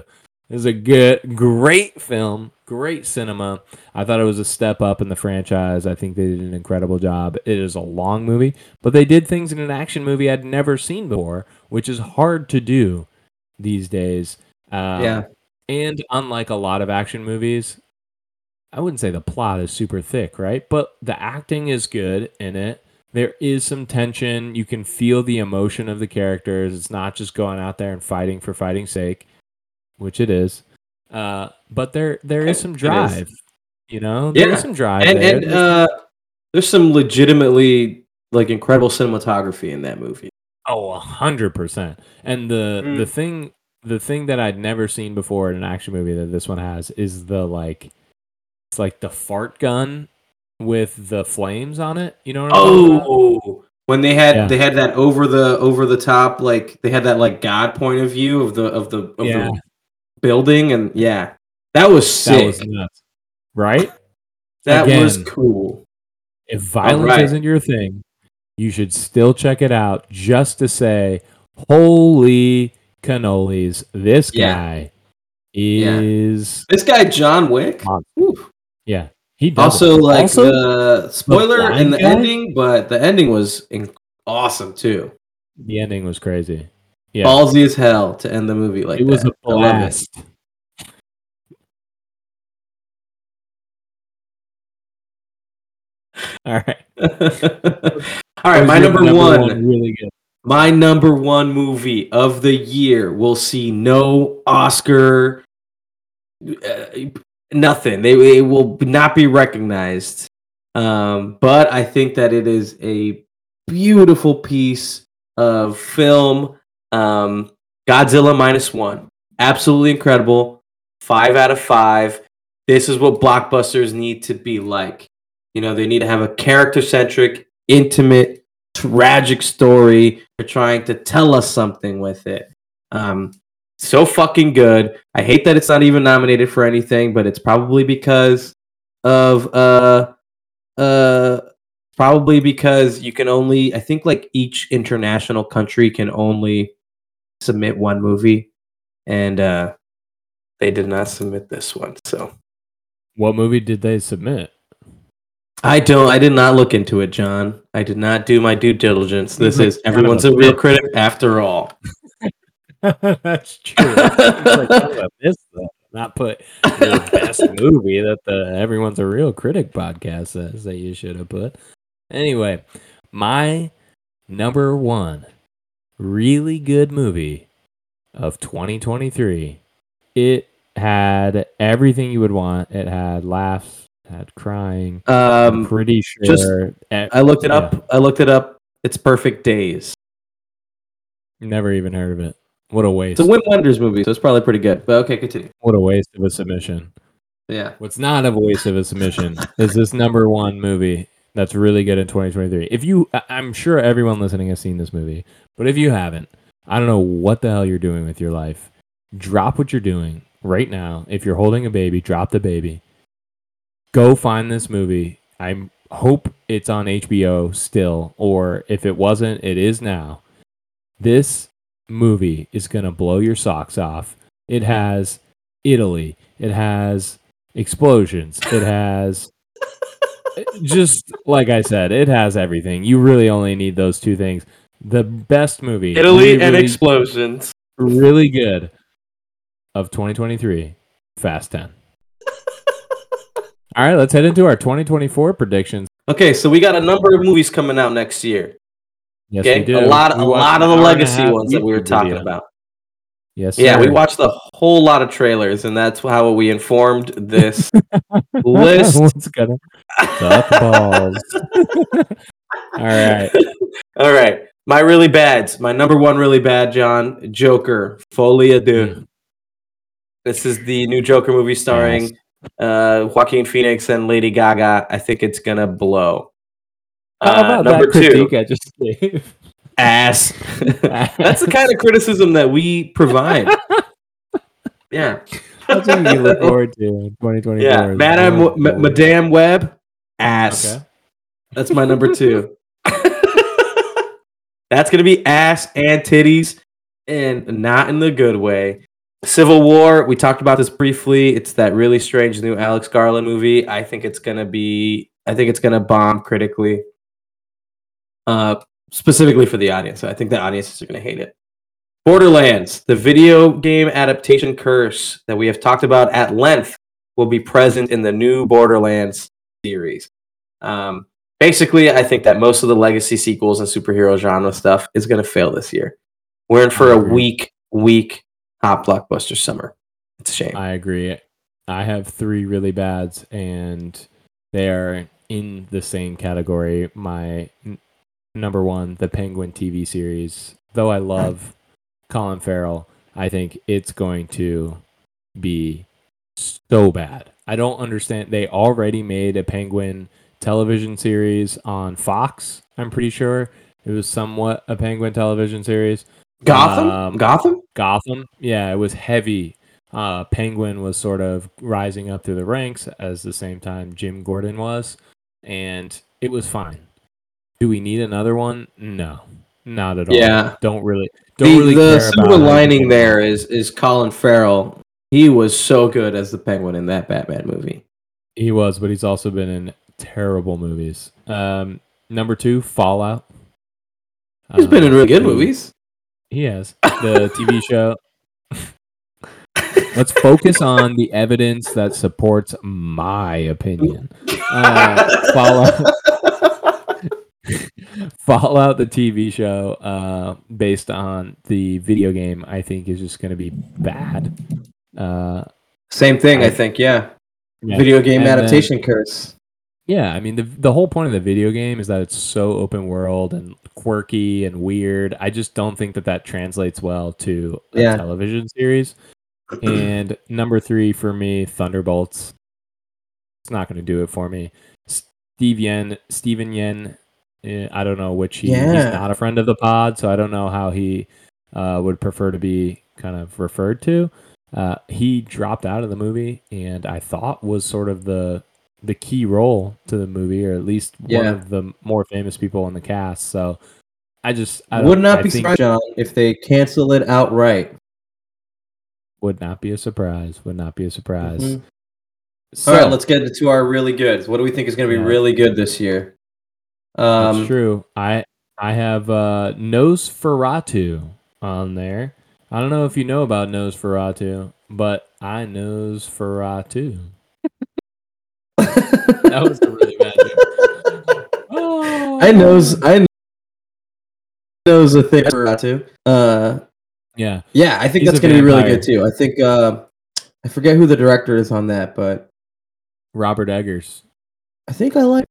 This is a great film, great cinema. I thought it was a step up in the franchise. I think they did an incredible job. It is a long movie, but they did things in an action movie I'd never seen before, which is hard to do these days. Yeah. And unlike a lot of action movies, I wouldn't say the plot is super thick, right? But the acting is good in it. There is some tension. You can feel the emotion of the characters. It's not just going out there and fighting for fighting's sake. Which it is, but there is some drive, you know. There is some drive, and there's some legitimately like incredible cinematography in that movie. Oh, 100%. And the thing that I'd never seen before in an action movie that this one has is the like, it's like the fart gun with the flames on it. You know what I'm talking about? When they had that over the top, like they had that like God point of view of the building, and yeah, that was sick. That was nuts, right? That Again, was cool. If violence isn't your thing, you should still check it out just to say, holy cannolis, this guy is this guy John Wick. Yeah, he does also it. Like also, spoiler in the ending, but the ending was awesome too. The ending was crazy. Yeah, ballsy as hell to end the movie like it that. Was a blast. All right. All right, my number one. Really good. My number one movie of the year will see no Oscar, nothing. It will not be recognized. But I think that it is a beautiful piece of film. Godzilla Minus One. Absolutely incredible. 5 out of 5. This is what blockbusters need to be like. You know, they need to have a character-centric, intimate, tragic story. They're trying to tell us something with it. So fucking good. I hate that it's not even nominated for anything, but it's probably because of probably because you can only, I think like each international country can only submit one movie, and they did not submit this one. So, what movie did they submit? I did not look into it, John. I did not do my due diligence. This is Everyone's a Real Critic after all. That's true. Not put the best movie that the Everyone's a Real Critic podcast says that you should have put. Anyway, my number one really good movie of 2023. It had everything you would want. It had laughs. Had crying. I'm pretty sure. I looked it up. It's Perfect Days. Never even heard of it. What a waste. It's a Wim Wenders movie, so it's probably pretty good. But okay, continue. What a waste of a submission. Yeah. What's not a waste of a submission is this number one movie that's really good in 2023. If you, I'm sure everyone listening has seen this movie, but if you haven't, I don't know what the hell you're doing with your life. Drop what you're doing right now. If you're holding a baby, drop the baby. Go find this movie. I hope it's on HBO still, or if it wasn't, it is now. This movie is going to blow your socks off. It has Italy. It has explosions. It has, just like I said, it has everything. You really only need those two things. The best movie. Italy really, and really, explosions. Really good. Of 2023, Fast 10. All right, let's head into our 2024 predictions. Okay, so we got a number of movies coming out next year. Yes, okay? We do. A lot of the legacy ones that we were talking about. Yes, sir. Yeah, we watched a whole lot of trailers, and that's how we informed this list. Let's get it. Suck balls. All right. All right. My really bads. My number one really bad, John. Joker. Folie à Deux. This is the new Joker movie starring... Yes. Joaquin Phoenix and Lady Gaga. I think it's gonna blow. How about number that critique two? I just gave? Ass. That's the kind of criticism that we provide. Yeah, that's what we look forward to in 2024. Yeah, Madame Web. Ass. Okay. That's my number two. That's gonna be ass and titties, and not in the good way. Civil War, we talked about this briefly. It's that really strange new Alex Garland movie. I think it's gonna bomb critically. Specifically for the audience. I think the audiences are gonna hate it. Borderlands, the video game adaptation curse that we have talked about at length, will be present in the new Borderlands series. Basically, I think that most of the legacy sequels and superhero genre stuff is gonna fail this year. We're in for a weak hot blockbuster summer. It's a shame. I agree. I have three really bads, and they are in the same category. My number one, the Penguin TV series. Though I love Colin Farrell, I think it's going to be so bad. I don't understand. They already made a Penguin television series on Fox, I'm pretty sure. It was somewhat a Penguin television series. Gotham? Yeah, it was heavy. Penguin was sort of rising up through the ranks as the same time Jim Gordon was, and it was fine. Do we need another one? No, not at all. Yeah. Don't really care about it. The silver lining there is Colin Farrell He was so good as the Penguin in that Batman movie. He was, but he's also been in terrible movies. Number two, Fallout. He's been in really good movies. He has. The TV show. Let's focus on the evidence that supports my opinion. Fallout, the TV show, based on the video game, I think is just going to be bad. Same thing, I think, yeah. Video game and adaptation curse. Yeah, I mean, the whole point of the video game is that it's so open world and quirky and weird. I just don't think that translates well to a television series. And number three for me, Thunderbolts. It's not going to do it for me. Steven Yeun, I don't know which he's not a friend of the pod, so I don't know how he would prefer to be kind of referred to. He dropped out of the movie, and I thought was sort of the key role to the movie, or at least one of the more famous people in the cast. So I would not be surprised, John, if they cancel it outright. Would not be a surprise. Mm-hmm. So, all right, let's get into our really goods. What do we think is going to be really good this year? That's true. I have Nosferatu on there. I don't know if you know about Nosferatu, but I Nosferatu. That was a really bad joke. Oh. I knows a thing Nosferatu. Yeah, I think that's going to be really good too. I think I forget who the director is on that, but Robert Eggers. I think I like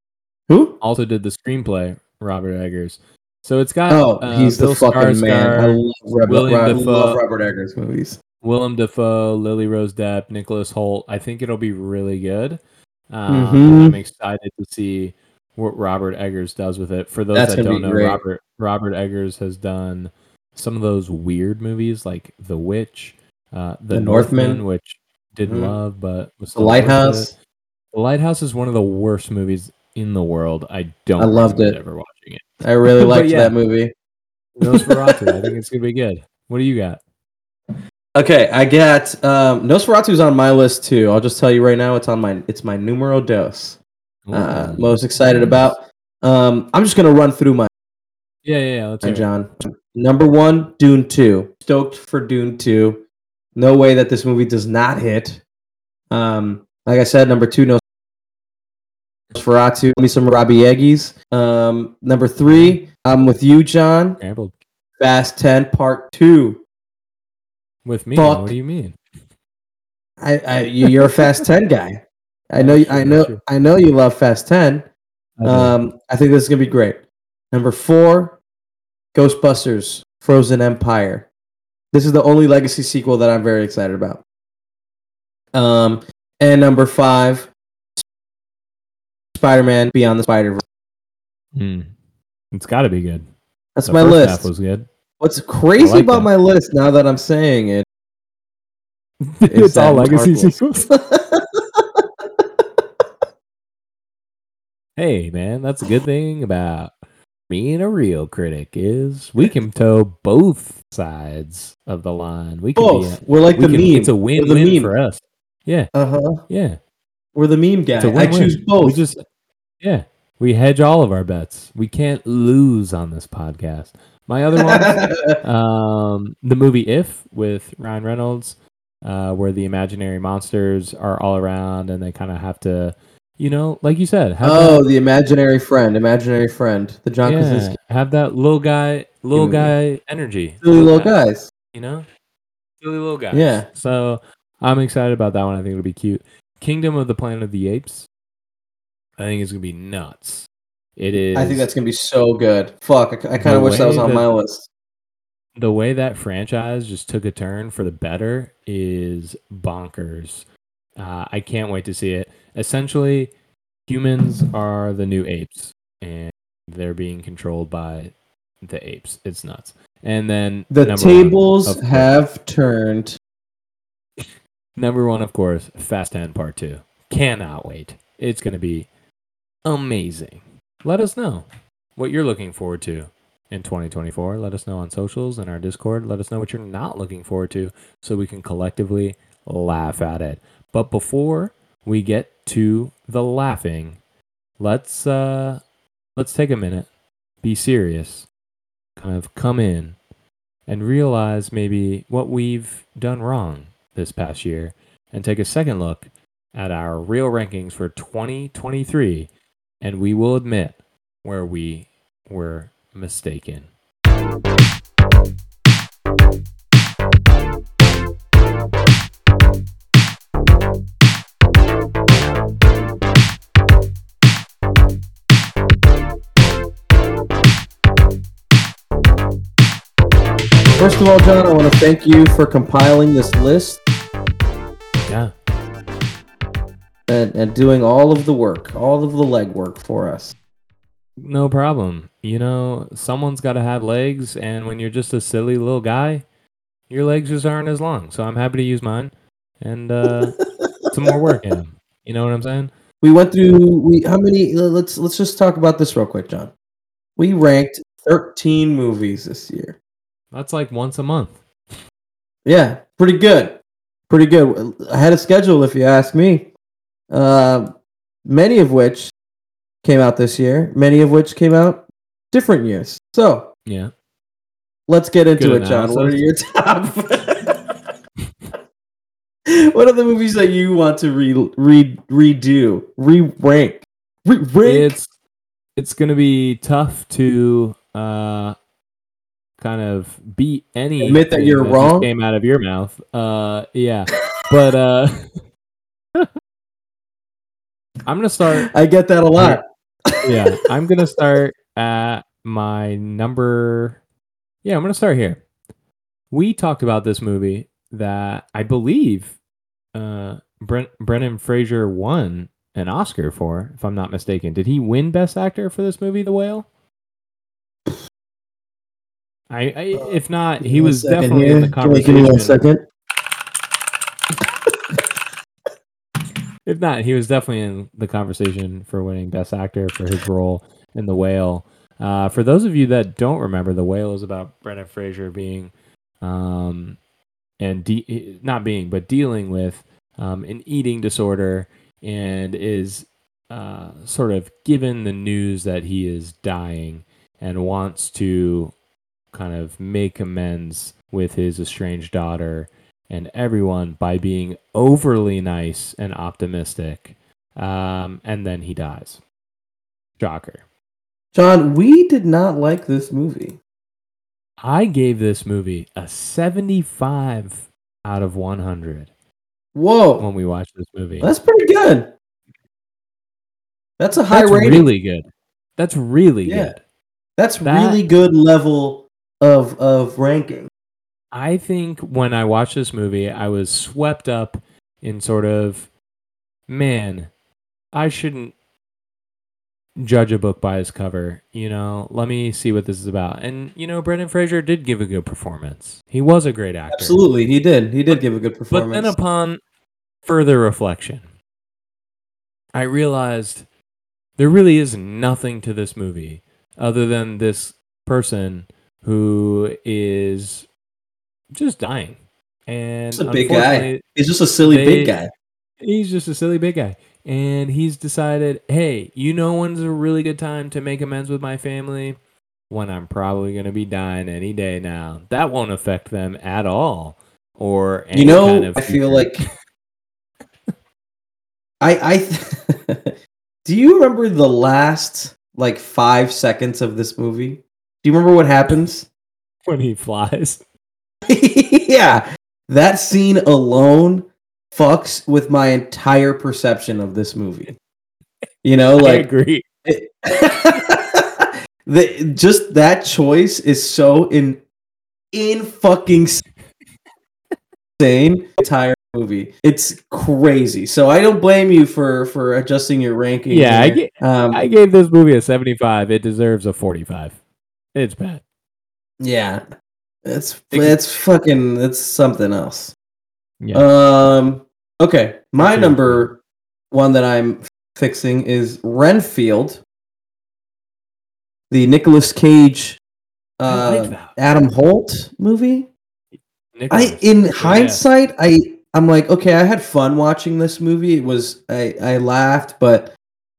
who also did the screenplay, Robert Eggers. So it's got he's Bill the fucking Skarsgård, man. I love Robert Eggers movies. Willem Dafoe, Lily Rose Depp, Nicholas Hoult. I think it'll be really good. I'm excited to see what Robert Eggers does with it. For those that don't know, Robert Eggers has done some of those weird movies like The Witch, The Northman, which didn't love, but was The Lighthouse. The Lighthouse is one of the worst movies in the world. I loved it. Ever watching it. I really liked that movie. Nosferatu. I think it's gonna be good. What do you got? Okay, I got Nosferatu's on my list too. I'll just tell you right now, it's my numero dos. Most excited about. I'm just gonna run through my. Yeah. Let's hear it. John. Number one, Dune 2. Stoked for Dune 2. No way that this movie does not hit. Like I said, number two, Nosferatu. Give me some Robbie Eggies. Number three, I'm with you, John. Rambled. Fast 10 Part 2. With me? Fuck. What do you mean? You're a Fast 10 guy. I know you love Fast 10. Okay. I think this is gonna be great. Number four. Ghostbusters, Frozen Empire. This is the only legacy sequel that I'm very excited about. And number five, Spider-Man Beyond the Spider-Verse. It's got to be good. That's my list. Half was good. What's crazy about my list, now that I'm saying it, it's all legacy sequels. Hey, man, that's a good thing about being a real critic is we can toe both sides of the line. We can both. We're like the meme. It's a win-win for us. Yeah. Uh-huh. Yeah. We're the meme guy. I choose both. We just, we hedge all of our bets. We can't lose on this podcast. My other ones, the movie If with Ryan Reynolds, where the imaginary monsters are all around and they kind of have to, you know, like you said. The imaginary friend. The John Krasinski. Have that little guy energy. Silly little guys. You know? Silly little guys. Yeah. So I'm excited about that one. I think it'll be cute. Kingdom of the Planet of the Apes. I think it's going to be nuts. It is. I think that's going to be so good. Fuck, I kind of wish that was on my list. The way that franchise just took a turn for the better is bonkers. I can't wait to see it. Essentially, humans are the new apes, and they're being controlled by the apes. It's nuts. And then the tables have turned. Number one, of course, Fast 10 Part 2. Cannot wait. It's going to be amazing. Let us know what you're looking forward to in 2024. Let us know on socials and our Discord. Let us know what you're not looking forward to so we can collectively laugh at it. But before we get to the laughing, let's take a minute, be serious, kind of come in and realize maybe what we've done wrong this past year, and take a second look at our real rankings for 2023, and we will admit where we were mistaken. First of all, John, I want to thank you for compiling this list. Yeah. And doing all of the work, all of the legwork for us. No problem. You know, someone's got to have legs, and when you're just a silly little guy, your legs just aren't as long. So I'm happy to use mine and some more work in them. You know what I'm saying? We went through. Let's just talk about this real quick, John. We ranked 13 movies this year. That's like once a month. Yeah, pretty good. Pretty good. I had a schedule, if you ask me. Many of which came out this year. Many of which came out different years. So, yeah, let's get into it, John. What are your top? What are the movies that you want to redo, re-rank? It's going to be tough to kind of beat any. Admit that you're wrong. Came out of your mouth. Yeah, but I'm gonna start. I get that a lot. Yeah, I'm gonna start at my number. Yeah, I'm gonna start here. We talked about this movie that I believe Brendan Fraser won an Oscar for, if I'm not mistaken. Did he win Best Actor for this movie, The Whale? I if not, he was definitely in the conversation. Give me a second. If not, he was definitely in the conversation for winning Best Actor for his role in The Whale. For those of you that don't remember, The Whale is about Brendan Fraser being, dealing with an eating disorder, and is sort of given the news that he is dying and wants to kind of make amends with his estranged daughter and everyone by being overly nice and optimistic. And then he dies. Shocker. John, we did not like this movie. I gave this movie a 75 out of 100. Whoa. When we watched this movie. That's pretty good. That's a high rating. That's really good. That's really good. That's really good level of ranking. I think when I watched this movie, I was swept up in sort of, man, I shouldn't judge a book by its cover. You know, let me see what this is about. And, you know, Brendan Fraser did give a good performance. He was a great actor. Absolutely, he did. He did give a good performance. But then upon further reflection, I realized there really is nothing to this movie other than this person who is just dying, and it's a big guy. He's just a silly big guy. He's just a silly big guy, and he's decided, hey, you know, when's a really good time to make amends with my family? When I'm probably going to be dying any day now. That won't affect them at all, or any kind of. I feel like do you remember the last like 5 seconds of this movie? Do you remember what happens when he flies? Yeah, that scene alone fucks with my entire perception of this movie. You know, like I agree. Just that choice is so in fucking insane entire movie. It's crazy. So I don't blame you for adjusting your ranking. Yeah, I gave this movie a 75. It deserves a 45. It's bad. Yeah. It's something else. Yeah. Okay. My number one that I'm fixing is Renfield, the Nicolas Cage, Adam Holt movie. Hindsight, I I'm like, okay, I had fun watching this movie. It was I laughed, but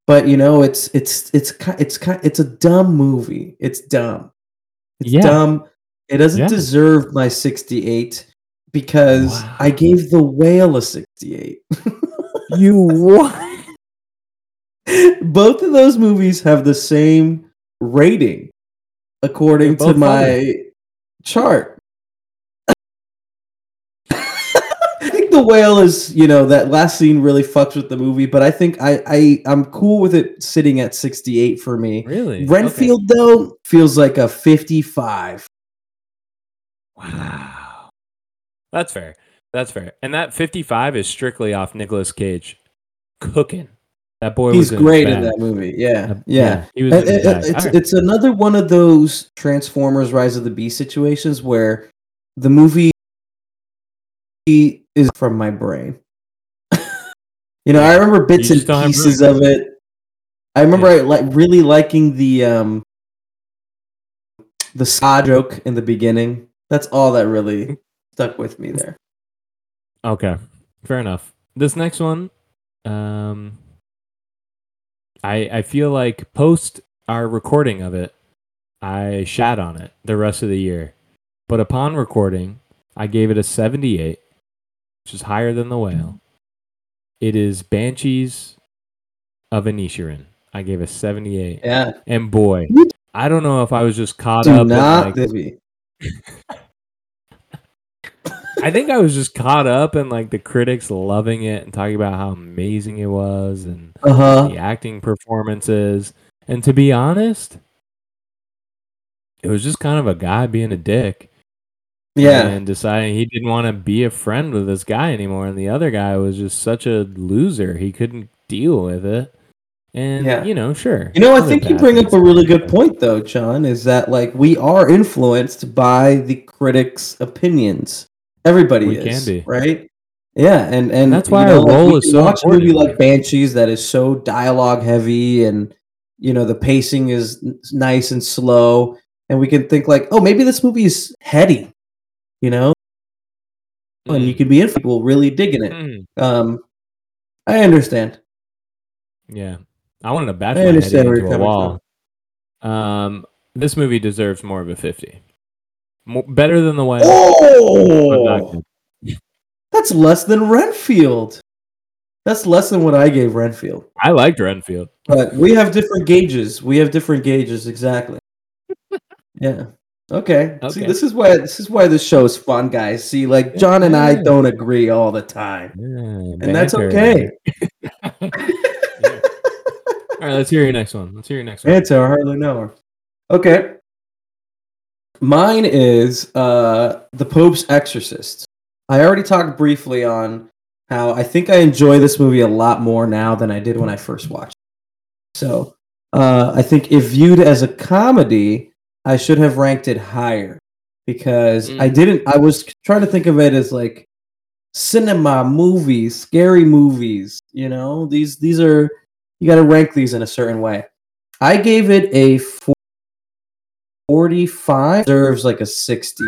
you know, it's a dumb movie. It's dumb. It's dumb. It doesn't deserve my 68 because I gave The Whale a 68. You what? Both of those movies have the same rating according to my chart. I think The Whale is, you know, that last scene really fucks with the movie, but I think I'm cool with it sitting at 68 for me. Really? Renfield, though, feels like a 55. Wow. That's fair. That's fair. And that 55 is strictly off Nicolas Cage cooking. That boy was great in that movie. Yeah. He was it's another one of those Transformers Rise of the Beast situations where the movie is from my brain. You know, I remember bits and pieces of it. I remember really liking the saw joke in the beginning. That's all that really stuck with me there. Okay, fair enough. This next one, I feel like post our recording of it, I shat on it the rest of the year. But upon recording, I gave it a 78, which is higher than The Whale. It is Banshees of Inisherin. I gave a 78. Yeah. And boy, I don't know if I was just caught up. I think I was just caught up in like the critics loving it and talking about how amazing it was and the acting performances. And to be honest, it was just kind of a guy being a dick. Yeah. And deciding he didn't want to be a friend with this guy anymore. And the other guy was just such a loser. He couldn't deal with it. And, you know, sure. You know, I think you bring up a really good point, though, John, is that, like, we are influenced by the critics' opinions. Everybody is, can be. Right? Yeah, and that's why our role is so important. Watch a movie like Banshees that is so dialogue-heavy and, you know, the pacing is nice and slow, and we can think, like, oh, maybe this movie is heady, you know? And you can be in people really digging it. I understand. Yeah. I wanted to bash my head into a wall. This movie deserves more of a 50. Better than The Whale. Oh! That's less than Renfield. That's less than what I gave Renfield. I liked Renfield. But we have different gauges. Exactly. Yeah. Okay. See, this is why this show is fun, guys. See, like, John and I don't agree all the time. And that's okay. All right, let's hear your next one. It's a hardly knower. Okay. Mine is The Pope's Exorcist. I already talked briefly on how I think I enjoy this movie a lot more now than I did when I first watched it. So I think if viewed as a comedy, I should have ranked it higher because I was trying to think of it as like cinema movies, scary movies, you know? These are... You got to rank these in a certain way. I gave it a 45. Deserves like a 60.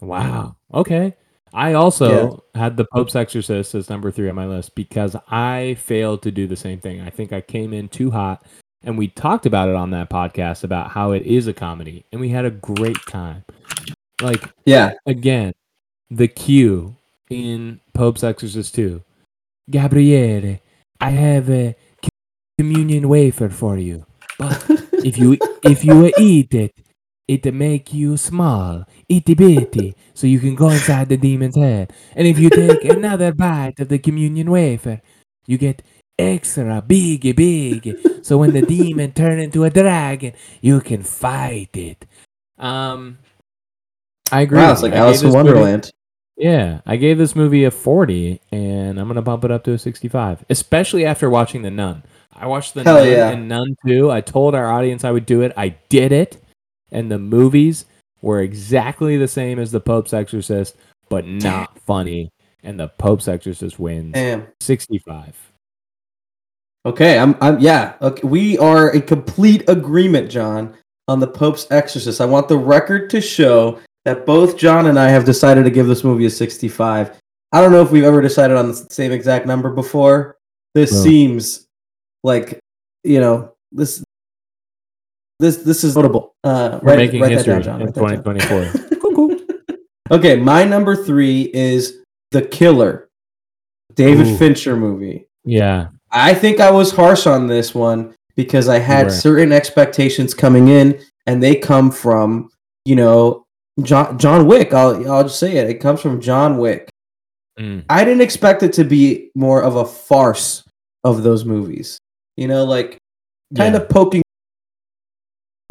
Wow. Okay. I also had The Pope's Exorcist as number 3 on my list because I failed to do the same thing. I think I came in too hot, and we talked about it on that podcast about how it is a comedy, and we had a great time. Like, again, the cue in Pope's Exorcist 2. Gabriele, I have a communion wafer for you, but if you eat it, it make you small, itty bitty, so you can go inside the demon's head. And if you take another bite of the communion wafer, you get extra big. So when the demon turns into a dragon, you can fight it. I agree. Wow, it's like Alice in Wonderland. Yeah, I gave this movie a 40, and I'm going to bump it up to a 65, especially afafter watching The Nun. I watched The Nun and Nun 2. I told our audience I would do it. I did it, and the movies were exactly the same as The Pope's Exorcist, but not funny, and The Pope's Exorcist wins. 65. Okay, okay, we are in complete agreement, John, on The Pope's Exorcist. I want the record to show that both John and I have decided to give this movie a 65. I don't know if we've ever decided on the same exact number before. This seems like, you know, this is notable. We're making history in 2024. Okay, my number 3 is The Killer, David Fincher movie. Yeah. I think I was harsh on this one because I had certain expectations coming in, and they come from, you know, John Wick. I'll just say it. It comes from John Wick. Mm. I didn't expect it to be more of a farce of those movies. You know, like kind of poking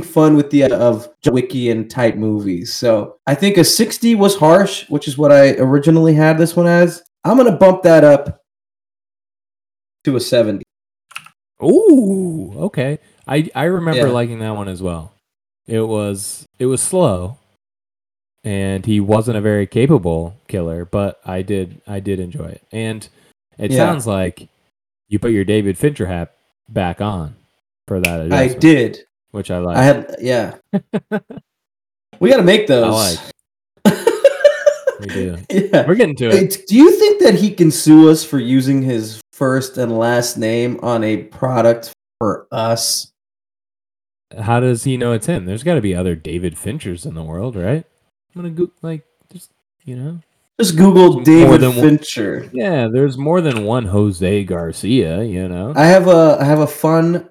fun with the of John Wickian type movies. So I think a 60 was harsh, which is what I originally had this one as. I'm going to bump that up to a 70. Ooh, okay. I remember liking that one as well. It was slow, and he wasn't a very capable killer, but I did enjoy it. And it sounds like you put your David Fincher hat back on for that adjustment. I did, which I like. I had we got to make those. I like. We do. Yeah. We're getting to it. Do you think that he can sue us for using his first and last name on a product for us? How does he know it's him? There's got to be other David Finchers in the world, right? I'm gonna go just Google David Fincher. There's more than one Jose Garcia. You know, I have a fun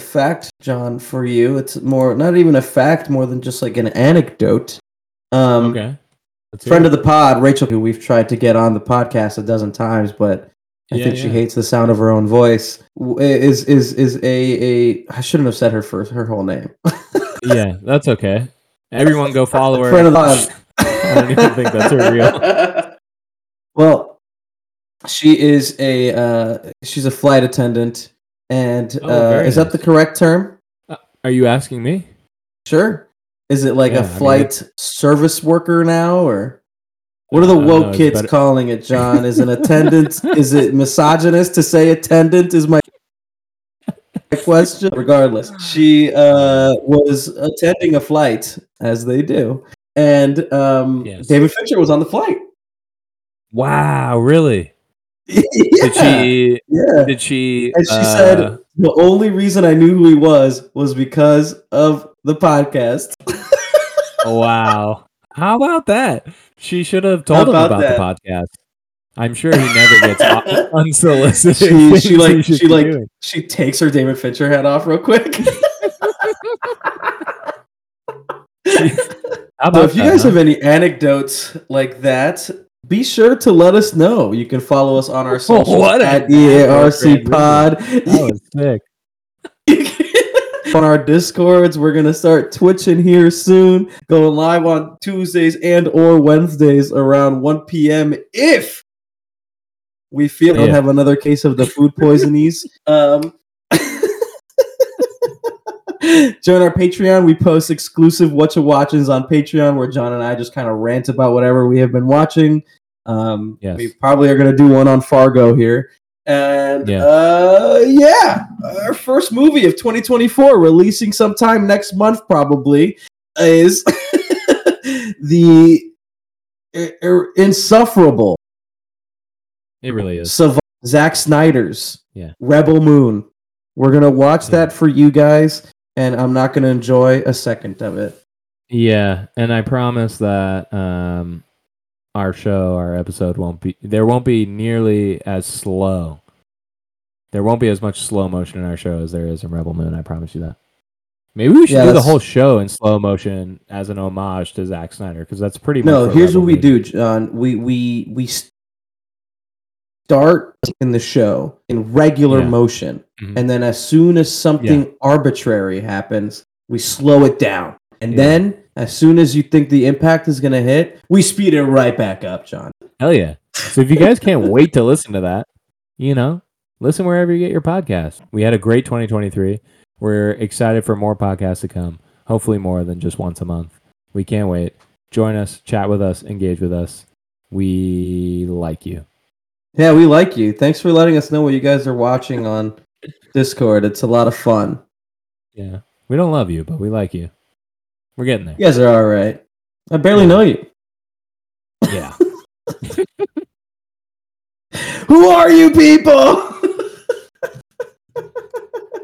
fact, John, for you. It's more not even a fact, more than just like an anecdote. Okay. Friend of the pod, Rachel, who we've tried to get on the podcast 12 times, but I think she hates the sound of her own voice. Is I shouldn't have said her first her whole name. Yeah, that's okay. Everyone go follow her. Friend of the pod. I don't even think that's her real. Well, she is she's a flight attendant, and is that the correct term? Are you asking me? Sure. Is it like a flight service worker now, or what are the woke kids calling it, John? Is an attendant? Is it misogynist to say attendant? Is my question. Regardless, she was attending a flight, as they do, and David Fincher was on the flight. Wow, really? Yeah. Did she? And she said the only reason I knew who he was because of the podcast. Wow. How about that? She should have told him about the podcast. I'm sure he never gets unsolicited. She takes her David Fincher hat off real quick. So if you guys have any anecdotes like that, be sure to let us know. You can follow us on our socials at EARC Pod. That was sick. On our Discords, we're gonna start twitching here soon, going live on Tuesdays and or Wednesdays around 1 p.m. if we feel we don't have another case of the food poisonies. Join our Patreon. We post exclusive Whatcha Watchins on Patreon, where John and I just kind of rant about whatever we have been watching. We probably are gonna do one on Fargo here. And our first movie of 2024, releasing sometime next month probably, is the insufferable. It really is. Zack Snyder's Rebel Moon. We're gonna watch that for you guys, and I'm not gonna enjoy a second of it. Yeah, and I promise that our episode won't be nearly as slow. There won't be as much slow motion in our show as there is in Rebel Moon, I promise you that. Maybe we should do the whole show in slow motion as an homage to Zack Snyder, because that's pretty much we do, John. We start in the show in regular motion, and then as soon as something arbitrary happens, we slow it down. And then, as soon as you think the impact is going to hit, we speed it right back up, John. Hell yeah. So if you guys can't wait to listen to that, you know, listen wherever you get your podcast. We had a great 2023. We're excited for more podcasts to come, hopefully more than just once a month. We can't wait. Join us, chat with us, engage with us. We like you. Yeah, we like you. Thanks for letting us know what you guys are watching on Discord. It's a lot of fun. Yeah. We don't love you, but we like you. We're getting there. You guys are all right. I barely know you. Yeah. Who are you people?